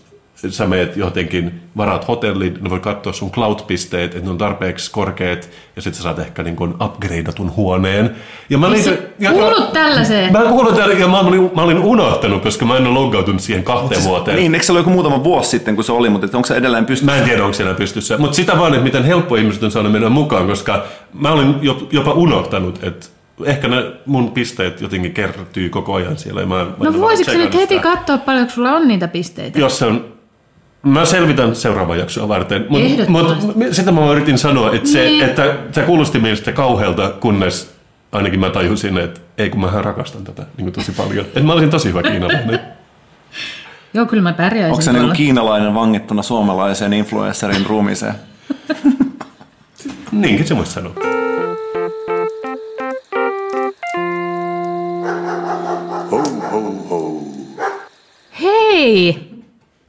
sä meet jotenkin, varaat hotellin, ne voi katsoa sun Cloud-pisteet, että ne on tarpeeksi korkeat, ja sitten sä saat ehkä niin kuin upgradeatun huoneen. Ja mä liitän, ja kuulut tällaiseen? Mä kuulun tällaiseen, ja mä olin, mä olin unohtanut, koska mä en ole loggautunut siihen kahteen mut, vuoteen. Niin, eikö se ole joku muutama vuosi sitten, kun se oli, mutta onko se edelleen pystyssä? Mä en tiedä, onko se edelleen pystyssä. Mutta sitä vaan, että miten helppo ihmiset on saanut mennä mukaan, koska mä olin jopa unohtanut, että ehkä ne mun pisteet jotenkin kertyy koko ajan siellä. Ja mä, mä no voisitko nyt heti katsoa, paljonko sulla on niitä pisteitä? Jos on. Mä selvitän seuraavaa jaksoa varten, mutta mut, sitä mä yritin sanoa, että se, niin. että se kuulosti meistä kauhealta, kunnes ainakin mä tajusin, että ei kun mähän rakastan tätä niin tosi paljon. Että mä olisin tosi hyvä kiinalainen. Joo, kyllä mä pärjäisin. Onko se niin kiinalainen vangittuna suomalaiseen influencerin ruumiseen? Niinkin se voisi sanoa. Ho, ho, ho. Hei!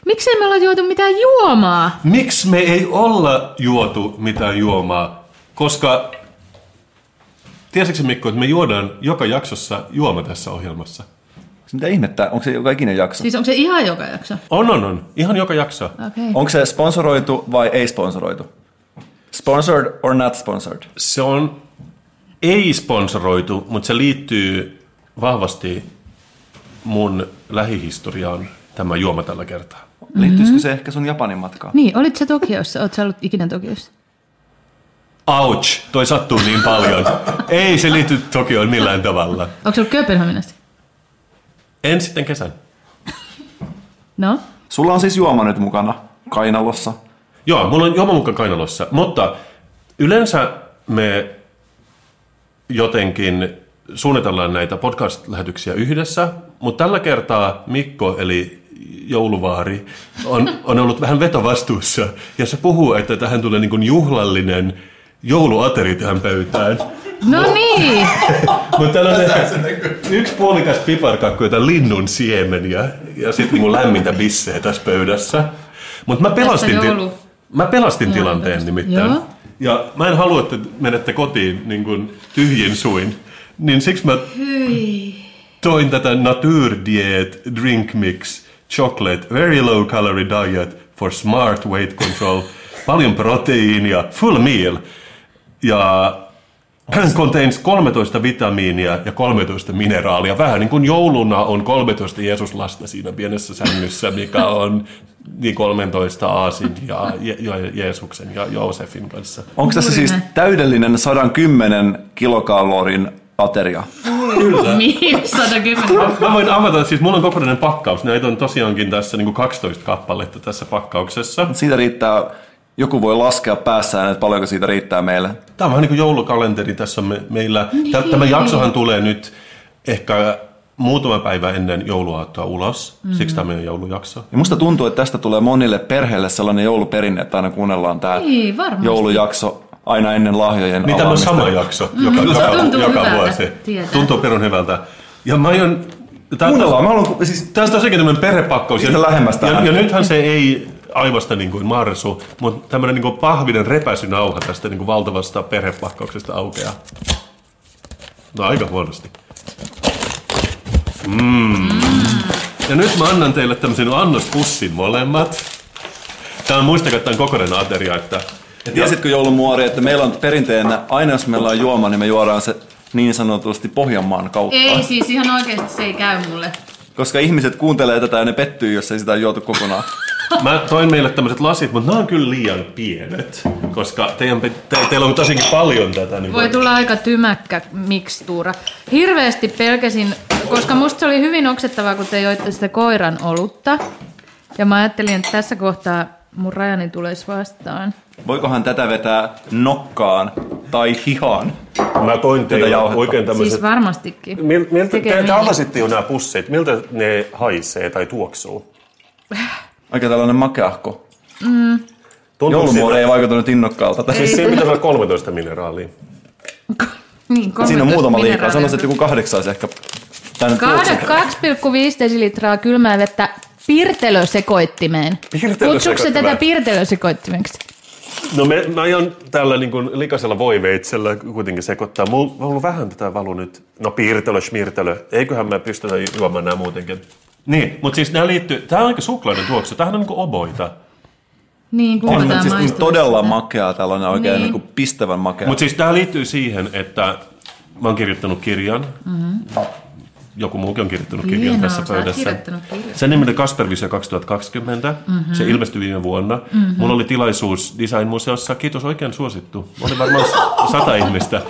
Miksei me olla juotu mitään juomaa? Miksi me ei olla juotu mitään juomaa? Koska, tiesitkö Mikko, että me juodaan joka jaksossa juoma tässä ohjelmassa? Mitä ihmettä? Onko se joka ikinen jakso? Siis onko se ihan joka jakso? On, on, on. Ihan joka jakso. Okay. Onko se sponsoroitu vai ei sponsoroitu? Sponsored or not sponsored? Se on ei sponsoroitu, mutta se liittyy vahvasti mun lähihistoriaan. Tämä juoma tällä kertaa. Mm-hmm. Liittyisikö se ehkä sun Japanin matkaan? Niin, olit sä Tokiossa? Oot sä ollut ikinä Tokiossa? Ouch! Toi sattuu niin paljon. Ei se liity Tokioon millään tavalla. Onko se ollut Kööpenhaminassa? En sitten kesän. No? Sulla on siis juoma nyt mukana kainalossa. Joo, mulla on juoma mukana kainalossa. Mutta yleensä me jotenkin suunnitellaan näitä podcast-lähetyksiä yhdessä, mutta tällä kertaa Mikko eli jouluvaari, on, on ollut vähän vetovastuussa. Ja se puhuu, että tähän tulee niin kuin juhlallinen jouluateri tähän pöytään. No niin! Mutta täällä on yksi puolikas piparkakku, jota linnun siemeniä ja sitten niin kuin lämmintä bisseä tässä pöydässä. Mutta mä pelastin, ti- mä pelastin tilanteen nimittäin. Joo. Ja mä en halua, että menette kotiin niin kuin tyhjin suin. Niin siksi mä Hyi. toin tätä Naturdiet Drink Mix Chocolate Very Low Calorie Diet for Smart Weight Control. Paljon proteiinia, full meal. Ja contains kolmetoista vitamiinia ja kolmetoista mineraalia. Vähän niin kuin jouluna on kolmetoista Jeesuslasta siinä pienessä sängyssä, mikä on niin kolmetoista Aasin ja Je- Jeesuksen ja Joosefin kanssa. Onko tässä siis täydellinen sata kymmenen kilokalorin ateria? Kyllä. Mihin sata kymmenen? Mä voin avata, siis mulla on kokonainen pakkaus. Näitä on tosiaankin tässä niin kuin kaksitoista kappaletta tässä pakkauksessa. Siitä riittää... Joku voi laskea päässään, että paljonko siitä riittää meille. Tämä on vähän niin kuin joulukalenteri tässä me, meillä. Niin. Tämä jaksohan tulee nyt ehkä muutama päivä ennen jouluaattoa ulos. Mm-hmm. Siksi tämä on joulujakso. Ja musta tuntuu, että tästä tulee monille perheille sellainen jouluperinne, että aina kuunnellaan tämä niin, joulujakso aina ennen lahjojen niin, avaamista. Tämä on sama jakso joka, mm-hmm. joka, tuntuu joka hyvältä, vuosi. Tietää. Tuntuu perun hyvältä. Ja mä aion... Kuunnellaan. Mä haluan, siis, tämä on tosiaankin tämmöinen perhepakkaus. Ja, ja, ja nythän se ei... aivasta niin kuin marsu, mutta tämmöinen niin kuin pahvinen repäisynauha tästä niin kuin valtavasta perhepakkauksesta aukeaa. No aika huonosti. Mm. Ja nyt mä annan teille tämmöisen annospussin molemmat. Tää on muistakaa, että tää on kokonainen ateria, että... Ja tiesitkö joulumuori, että meillä on perinteenä, aina jos meillä on juoma, niin me juodaan se niin sanotusti Pohjanmaan kautta. Ei siis, ihan oikeasti se ei käy mulle. Koska ihmiset kuuntelee tätä ja ne pettyy, jos ei sitä ole juotu kokonaan. Mä toin meille tämmöiset lasit, mutta nämä on kyllä liian pienet, koska teidän, te, teillä on tosinkin paljon tätä. Niin voi tulla aika tymäkkä mikstuura. Hirveästi pelkäsin, koska musta se oli hyvin oksettavaa, kun te joitte sitä koiran olutta. Ja mä ajattelin, että tässä kohtaa mun rajani tulisi vastaan. Voikohan tätä vetää nokkaan tai hihaan? Mä toin teille oikein tämmöiset... Siis varmastikin. Mil, miltä, te, te avasitte jo nämä pussit. Miltä ne haisee tai tuoksuu? Aika tällainen makeahko. Mm. Joulumuori ei vaikuttanut innokkaalta. Ei. Siis siinä pitää olla kolmetoista mineraalia. Niin, kolmetoista siinä on muutama liikaa. Sanoisin, että joku kahdeksaisi ehkä. kaksi pilkku viisi desilitraa kylmää vettä pirtelösekoittimeen. Kutsuuko se tätä pirtelösekoittimeksi? No me, mä aion tällä niin kuin likaisella voiveitsellä kuitenkin sekoittaa. Mulla on ollut vähän tätä valu nyt. No pirtelö, schmirtelö. Eiköhän mä pystytä juomaan nämä muutenkin. Niin, mutta siis nämä liittyy... Tämä on aika suklainen tuoksu. Tämähän on niin kuin oboita. Niin, kuinka tämä maistuu. Siis todella sitä. Makea tällainen oikein niin. Niin kuin pistävän makea. Mutta siis tämä liittyy siihen, että mä oon kirjoittanut kirjan. Mm-hmm. Joku muukin on kirjoittanut kirjan Hienoa, tässä pöydässä. Sen nimeltä Kasper Visio kaksituhattakaksikymmentä. Mm-hmm. Se ilmestyi viime vuonna. Mm-hmm. Mulla oli tilaisuus Designmuseossa. Kiitos, oikein suosittu. Mä olin varmaan sata ihmistä.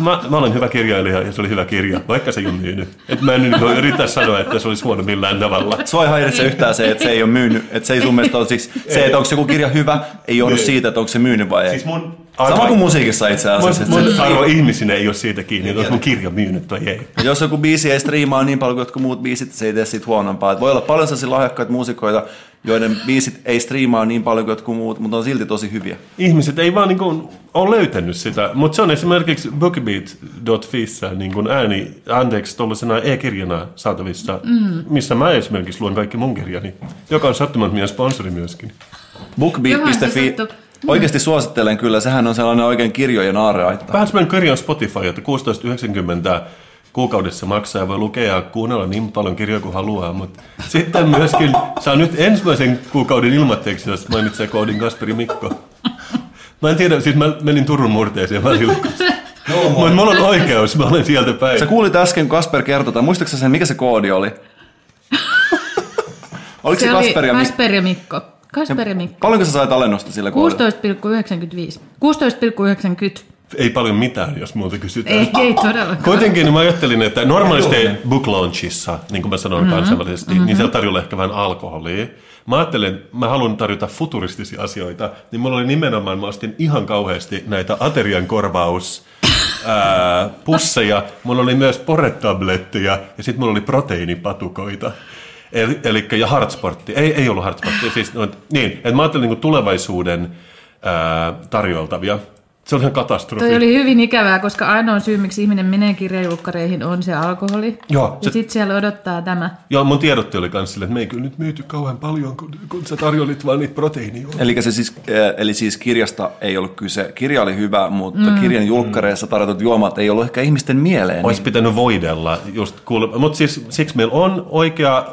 Mä, mä olen hyvä kirjailija ja se oli hyvä kirja, vaikka se ei ole myynyt. Et mä en nyt voi yrittää sanoa, että se olisi huono millään tavalla. Sua ei hairitse yhtään se, että se ei ole myynyt. Että se ei sun mielestä ole siis se, että onko joku kirja hyvä, ei johdu siitä, että onko se myynyt vai ei. Siis mun... Sama kuin musiikissa itse asiassa. Mun arvo ihmisinä ei ole siitä kiinni, että on kirja myynyt tai ei. Jos joku biisi ei striimaa niin paljon kuin jotkut muut biisit, se ei tee siitä huonompaa. Et voi olla paljon sellaisia lahjakkaita muusikoita, joiden biisit ei striimaa niin paljon kuin jotkut muut, mutta on silti tosi hyviä. Ihmiset ei vaan niin kuin ole löytänyt sitä, mutta se on esimerkiksi bookbeat piste fi:ssä niin kuin ääni, anteeksi, tuollaisena e-kirjana saatavissa, mm. missä mä esimerkiksi luen kaikki mun kirjani, joka on sattumat meidän sponsori myöskin. bookbeat piste fi. Oikeasti suosittelen kyllä, sehän on sellainen oikein kirjojen aarreaitta. Vähän semmoinen kirja on Spotify, että kuusitoista yhdeksänkymmentä kuukaudessa maksaa ja voi lukea ja kuunnella niin paljon kirjoja kuin haluaa, mutta sitten myöskin saa nyt ensimmäisen kuukauden ilmatteeksi, jos mainitsee koodin Kasperi Mikko. Mä en tiedä, siis mä menin Turun murteeseen välillä. No, mutta mulla on oikeus, mä olen sieltä päin. Sä kuulit äsken, kun Kasper kertoi, muistatko sen, mikä se koodi oli? Oliko se, se Kasper ja Mikko? Kasper ja Mikko. Kasper ja Mikko. Paljonko sä sait alennusta sillä kohdalla? kuusitoista pilkku yhdeksänkymmentäviisi. kuusitoista pilkku yhdeksänkymmentä. Ei paljon mitään, jos muuta kysytään. Ei, ei todellakaan. Kuitenkin mä ajattelin, että normaalisti book launchissa, niin kuin mä sanoin mm-hmm. kansainvälisesti, mm-hmm. niin siellä tarjolla ehkä vähän alkoholia. Mä ajattelin, että mä haluan tarjota futuristisia asioita, niin mulla oli nimenomaan, mä ostin ihan kauheasti näitä aterian korvaus ää, pusseja. Mulla oli myös poretabletteja ja sitten mulla oli proteiinipatukoita. Eli, eli, ja hardsportti. Ei, ei ollut hardsportti. Siis, no, niin, että mä ajattelin niin tulevaisuuden ää, tarjoltavia. Se oli ihan katastrofi. Toi oli hyvin ikävää, koska ainoa syy, miksi ihminen menee kirjajulkkareihin, on se alkoholi. Joo, se... Ja sitten siellä odottaa tämä. Joo, mun tiedotti oli myös silleen, että me ei kyllä nyt myyty kauhean paljon, kun, kun sä tarjoilit vaan niitä proteiinia. Eli, se siis, eli siis kirjasta ei ollut kyse. Kirja oli hyvä, mutta mm. kirjan julkkareissa tarjotut juomat ei ollut ehkä ihmisten mieleen. Olisi niin pitänyt voidella. Cool. Mutta siis, siksi meillä on oikea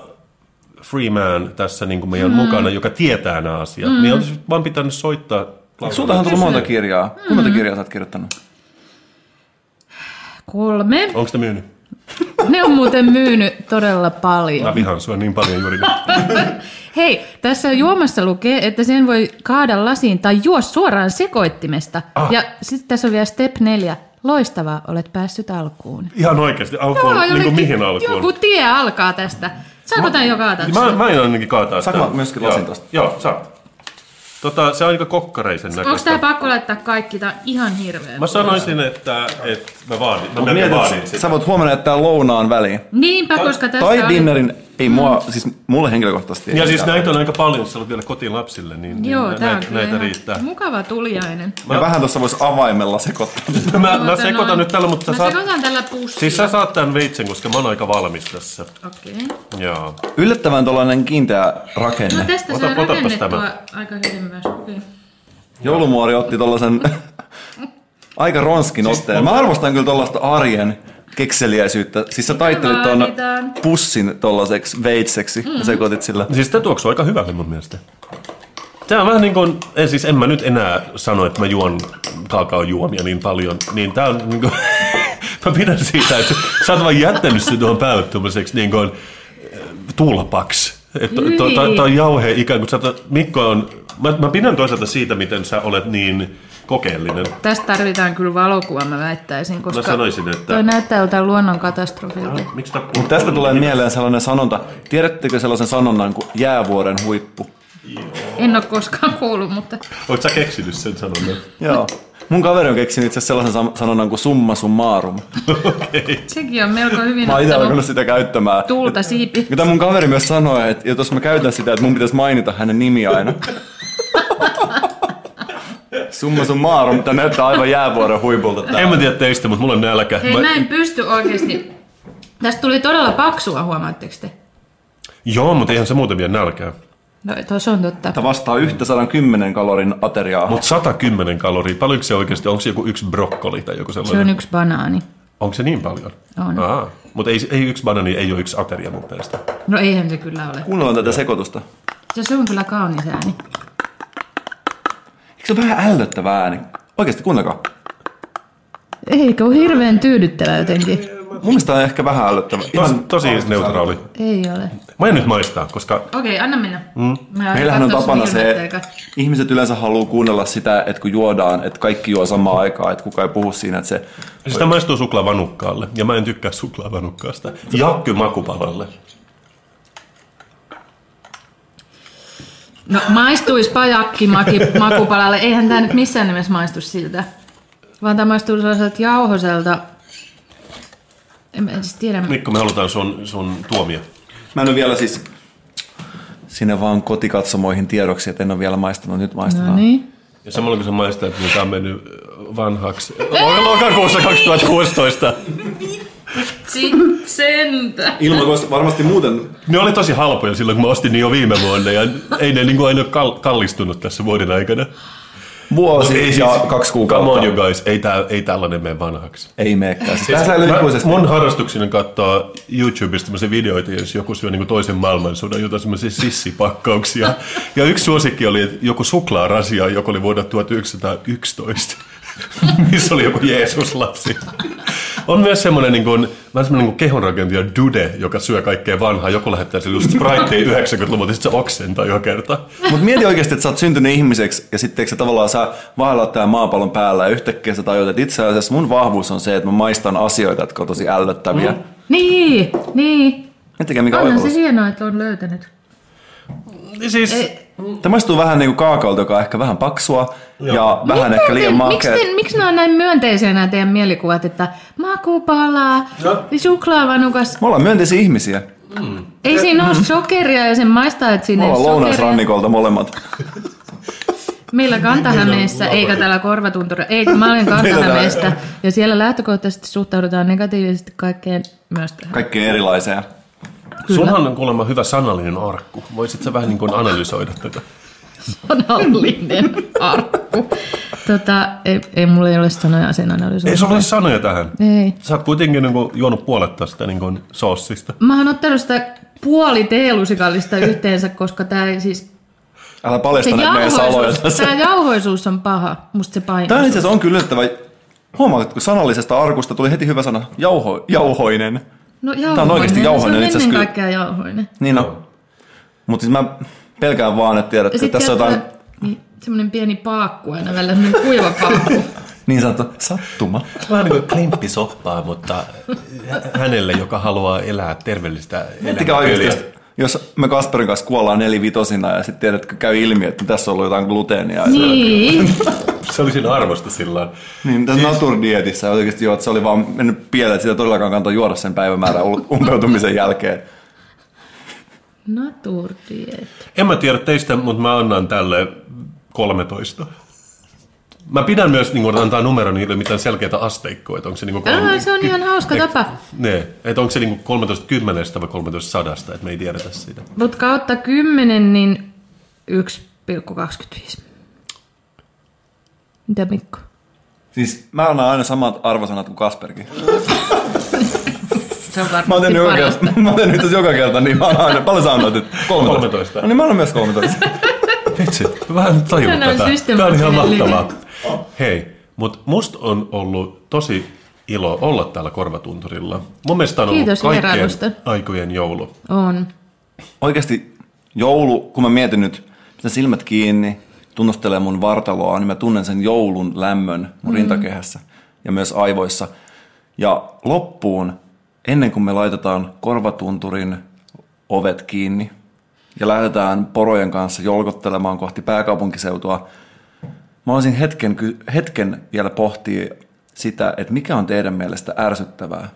free man tässä niin kuin meidän mm. mukana, joka tietää nämä asiat. Mm. Meidän olisi vaan pitänyt soittaa. Sultahan on tullut monta kirjaa. Mm-hmm. Kuinka monta kirjaa sä oot kirjoittanut? Kolme. Onko sitä myynyt? Ne on muuten myynyt todella paljon. Mä vihan sua niin paljon juuri nyt. Hei, tässä juomassa lukee, että sen voi kaada lasiin tai juo suoraan sekoittimesta. Ah. Ja sitten tässä on vielä step neljä. Loistavaa, olet päässyt alkuun. Ihan oikeasti, alkuun, no, niin kuin mihin alkuun? Joku tie alkaa tästä. Saanko tämän jo kaataa? Mä, mä en ainakin kaataa sitä. Saanko myöskin lasin tosta? Joo, saa. Tota, se on aika kokkareisen näköistä. Onko tämä pakko laittaa kaikki? Tämä on ihan hirveä. Mä sanoisin, että, että mä vaadin. Mä no, mietin, vaadin sä voit huomioida, että tämä lounaan väliin. Niinpä, tai, koska tässä on... Tai dinnerin, ei mua, mm. siis mulle henkilökohtaisesti. Ja siis näitä on aika paljon, jos sä olet vielä kotiin lapsille, niin, joo, niin näitä, näitä riittää. Mukava tuliainen. Mä, mä vähän tuossa vois avaimella sekoittaa. mä mä, mä sekoitan noin. Nyt tällä, mutta mä sä saat... Mä sekoitan tällä pussilla. Siis sä saat tämän veitsen, koska mä oon aika valmis tässä. Okei. Okay. Joo. Yllättävän tuollainen kiinteä rakenne. No tästä Ota, saa rakennettua aika hyvin myös. Okay. Joulumuori otti tuollaisen aika ronskin otteen. Mä arvostan kyllä tuollaista arjen kekseliäisyyttä. Siis sä taittelit tuon pussin tollaseksi veitseksi mm. ja sekoitit sillä. Siis tää tuoksuu aika hyvälle mun mielestä. Tää on vähän niin kuin, en, siis en mä nyt enää sano, että mä juon kaakaojuomia niin paljon, niin tää on niin kuin, mä pidän siitä, että sä oot vaan jättänyt sen tuohon päälle tuollaiseksi niin kuin tulpaksi. Tää on jauhe ikään kuin, sä oot, Mikko on, mä, mä pidän toisaalta siitä, miten sä olet niin... kokeellinen. Tästä tarvitaan kyllä valokuva, mä väittäisin, koska mä sanoisin, että... toi näyttää jotain luonnon katastrofilta. No, tästä tulee mieleen sellainen sanonta. Tiedättekö sellaisen sanonnan kuin jäävuoren huippu? Joo. En ole koskaan kuullut, mutta... Oletko sä keksinyt sen sanonnan? Joo. Mun kaveri on keksinyt itse asiassa sellaisen sanonnan kuin summa summarum. Okay. Sekin on melko hyvin mä ottanut alkanut sitä käyttämään. Tulta siipi. Mitä mun kaveri myös sanoi, että jos mä käytän sitä, että mun pitäisi mainita hänen nimi aina. Summa summarum, mutta näyttää aivan jäävuoren huipulta täällä. En mä tiedä teistä, mutta mulla on nälkä. Hei, mä, mä en pysty oikeesti. Tästä tuli todella paksua, huomaatteko te? Joo, mutta eihän se muuten vielä nälkää. No, se on totta. Tämä vastaa yhtä sata kymmenen kalorin ateriaa. Mutta sata kymmenen kaloria, paljonko se oikeesti? Onko se joku yksi brokkoli tai joku sellainen? Se on yksi banaani. Onko se niin paljon? On. Aha. Mutta ei, ei yksi banaani, ei ole yksi ateria mun mielestä. No eihän se kyllä ole. Kuunnellaan tätä sekoitusta. Se on kyllä kaunis ääni. Se on vähän ällöttävä ääni. Oikeasti, kuunnakaa. Eikö ole hirveän tyydyttävä jotenkin? Mun mielestä on ehkä vähän ällöttävä. Ihan tosi neutraali. Ei ole. Mä en nyt maistaa, koska... Okei, anna mennä. Mm. Meillähän on tapana se, että ihmiset yleensä haluaa kuunnella sitä, että kun juodaan, että kaikki juo samaan aikaan, että kukaan ei puhu siinä, että se... Sitä maistuu suklaavanukkaalle, ja mä en tykkää suklaavanukkaasta. Ja kyllä makupalalle. No maistuisi pajakki makupalalle. Eihän tämä nyt missään nimessä maistu siltä. Vaan tämä maistuu sellaiselta jauhoselta. En siis tiedä. Mikko, me halutaan sun, sun tuomia. Mä en ole vielä siis sinne vaan kotikatsomoihin tiedoksi, että en ole vielä maistanut. Nyt maistetaan. No niin. Ja samalla kun sä maistat, niin tämä on mennyt vanhaksi. Lokakuussa kaksituhattakuusitoista. Sitten sentä. Ilman varmasti muuten. Ne oli tosi halpoja silloin, kun mä ostin ne jo viime vuonna. Ja ei ne niin aina ole kal- kallistunut tässä vuoden aikana. Vuosi no, ei, ja siis, kaksi kuukautta. Come on you guys, ei, tää, ei tällainen mene vanhaksi. Ei meekään. Siis siis mun harrastukseni katsoa YouTubesta tämmöisiä videoita, jos joku syö niin toisen maailmansodan, jotain semmoisia sissipakkauksia. Ja yksi suosikki oli, että joku suklaarasia, joka oli vuonna tuhatyhdeksänsataayksitoista, missä oli joku Jeesus-lapsi. On myös semmoinen niin kuin, vähän semmoinen niin kuin kehonrakentaja dude, joka syö kaikkea vanhaa. Joku lähettää sille just Spritein yhdeksänkymmentäluvulta, ja sit se oksentaa joka kerta. Mut mieti oikeasti, että sä oot syntynyt ihmiseksi, ja sitten sä tavallaan sä vaellat tämän maapallon päällä, ja yhtäkkiä sä tajut, että itse asiassa mun vahvuus on se, että mä maistan asioita, jotka on tosi ällöttäviä. Mm. Niin, niin. Miettikää, mikä oivallus. Onhan se hienoa, että on löytänyt. Siis... Ei. Tämä maistuu vähän niin kuin kaakaolta, joka on ehkä vähän paksua. Joo. Ja vähän miten ehkä liian makea. Miksi, miksi nämä on näin myönteisiä nämä teidän mielikuvat, että makupalaa, no. suklaavanukas? Me ollaan myönteisiä ihmisiä. Mm. Ei siinä ole sokeria ja sen maistaa, että siinä ei ole sokeria. Lounasrannikolta molemmat. Meillä Kanta-Hämeessä, eikä täällä Korvatunturilla, eikä mä olen Kanta-Hämeestä. Ja siellä lähtökohtaisesti suhtaudutaan negatiivisesti kaikkeen myös tähän. Kaikkeen erilaiseen. Sunhan on kuulemma hyvä sanallinen arkku. Voisit sä vähän niin kuin analysoida tätä? Sanallinen arkku. Tota, ei, ei mulla ei ole sanoja sen analysoida. Ei sulla ole sanoja tähän? Ei. Sä oot kuitenkin niin kuin juonut puolet tästä niin kuin soossista. Mä oon ottanut sitä puoli teelusikallista yhteensä, koska tää ei siis... Älä paljasta näitä meidän saloja tässä. Tämä jauhoisuus on paha, musta se painoisuus. Tämä itse on kyllä yllättävä. Huomaatko, sanallisesta arkusta tuli heti hyvä sana. Jauho, jauhoinen. No jauhoinen. Tämä on oikeasti jauhoinen. Se on ennen kaikkea jauhoinen. Niin no. Mutta siis mä pelkään vaan, että tiedät, että tässä on jotain... Niin, semmoinen pieni paakku aina välillä, semmoinen kuiva paakku. Niin sanottu sattuma. Vähän niin kuin klimppisoppaa, mutta hänelle, joka haluaa elää terveellistä elämää. Jos me Kasperin kanssa kuollaan nelivitosina ja sitten tiedätkö käy ilmi, että tässä on ollut jotain gluteenia. Niin. Se oli siinä arvosta sillään. Niin, tässä siis... naturdietissä oikeasti joo, että se oli vaan mennyt pieleen, että sitä todellakaan kantoi juoda sen päivämäärän umpeutumisen jälkeen. Naturdiet. En mä tiedä teistä, mutta mä annan tälle kolmetoista. Mä pidän myös niin kun antaa numero niille mitään selkeitä asteikkoa, että onko se niin kuin kolme... Ää, se on ihan hauska tapa. Ne, että onko se niin kuin kolmetoista kymmenestä vai kolmetoista sadasta, että me ei tiedetä sitä. Mutta kautta kymmenen, niin yksi pilkku kaksikymmentäviisi. Mitä Mikko? Siis mä annan aina samat arvosanat kuin Kasperkin. Se on varmasti parasta. Mä oon tehnyt tässä joka kerta, niin mä annan aina. Paljon sä annat, että kolmetoista. No niin mä annan myös kolmetoista. Vitsi, vähän tajun tätä. Tää on ihan mahtavaa. Hei, mutta musta on ollut tosi ilo olla täällä Korvatunturilla. Mun mielestä on ollut kaikkien aikojen joulu. On. Oikeasti joulu, kun mä mietin nyt, pistän silmät kiinni, tunnustelen mun vartaloa, niin mä tunnen sen joulun lämmön mun mm. rintakehässä ja myös aivoissa. Ja loppuun, ennen kuin me laitetaan Korvatunturin ovet kiinni ja lähdetään porojen kanssa jolkottelemaan kohti pääkaupunkiseutua, mä olisin hetken, hetken vielä pohtia sitä, että mikä on teidän mielestä ärsyttävää?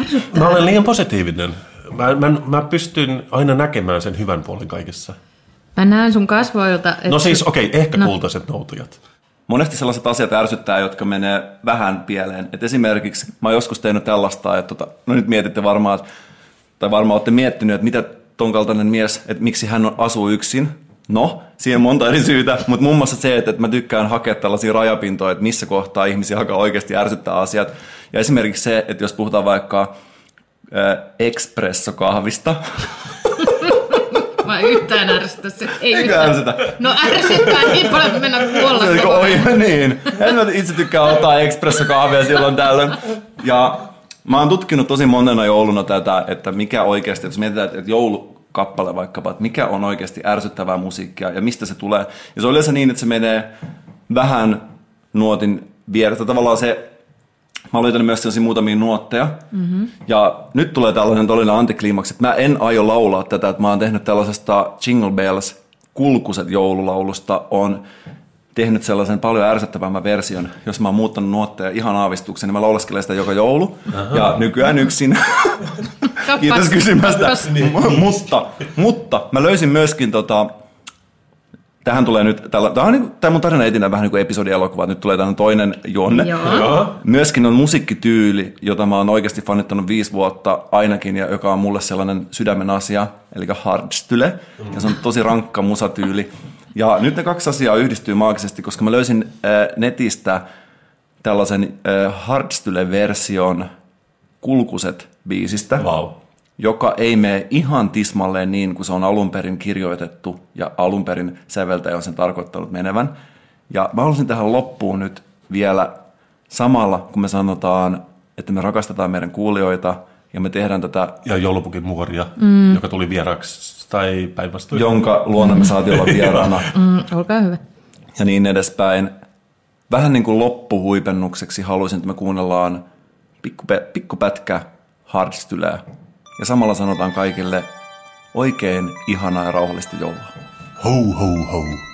Ärsyttävää? Mä olen liian positiivinen. Mä, mä, mä pystyn aina näkemään sen hyvän puolen kaikessa. Mä näen sun kasvoilta. Että... No siis okei, okay, ehkä no. Kultaiset noutujat. Monesti sellaiset asiat ärsyttää, jotka menee vähän pieleen. Et esimerkiksi mä oon joskus tehnyt tällaista, että tota, no nyt mietitte varmaan, että, tai varmaan olette miettinyt, että mitä ton kaltainen mies, että miksi hän asuu yksin. No, siihen on monta eri syytä, mutta muun muassa se, että mä tykkään hakea tällaisia rajapintoja, että missä kohtaa ihmisiä alkaa oikeasti ärsyttää asiat. Ja esimerkiksi se, että jos puhutaan vaikka äh, espressokahvista. Mä yhtään ärsytä se. Ei yhtään ärsytä. No ärsyttää niin paljon, että mennä kuolla. Se on oiva niin. En mä itse tykkää ottaa espressokahvia silloin tällöin. Ja mä oon tutkinut tosi monena jouluna tätä, että mikä oikeasti, jos mietitään, että joulu... kappale vaikkapa, että mikä on oikeasti ärsyttävää musiikkia ja mistä se tulee. Ja se on yleensä niin, että se menee vähän nuotin vierestä. Tavallaan se, mä olen löytänyt myös sellaisia muutamia nuotteja. Mm-hmm. Ja nyt tulee tällainen todellinen antikliimaksi, että mä en aio laulaa tätä, että mä oon tehnyt tällaisesta Jingle Bells kulkuset joululaulusta, on tehnyt sellaisen paljon ärsyttävämmän version. Jos mä oon muuttanut nuotteja ihan aavistuksen, niin mä laulaskelen sitä joka joulu. Aha. Ja nykyään yksin. Kiitos kysymästä. mutta, mutta mä löysin myöskin, tota, tähän tulee nyt, tällä, tämä, on niin, tämä mun tarina etinä vähän niin kuin episodielokuva, nyt tulee tämän toinen juonne. Joo. Myöskin on musiikkityyli, jota mä oon oikeasti fanittanut viisi vuotta ainakin, ja joka on mulle sellainen sydämen asia, eli hardstyle, ja se on tosi rankka musatyyli. Ja nyt ne kaksi asiaa yhdistyy maagisesti, koska mä löysin äh, netistä tällaisen äh, hardstyle-version kulkuset biisistä, wow. Joka ei mene ihan tismalleen niin, kuin se on alun perin kirjoitettu ja alun perin säveltäjä on sen tarkoittanut menevän. Ja mä haluaisin tähän loppuun nyt vielä samalla, kun me sanotaan, että me rakastetaan meidän kuulijoita ja me tehdään tätä... Ja joulupukin muoria, mm. joka tuli vieraksi tai päinvastoin. Jonka luona me saatiin olla vieraana. Mm, olkaa hyvä. Ja niin edespäin. Vähän niin kuin loppuhuipennukseksi haluaisin, että me kuunnellaan pikkupätkä hardstylää. Ja samalla sanotaan kaikille oikein ihanaa ja rauhallista joulua. Ho, ho, ho.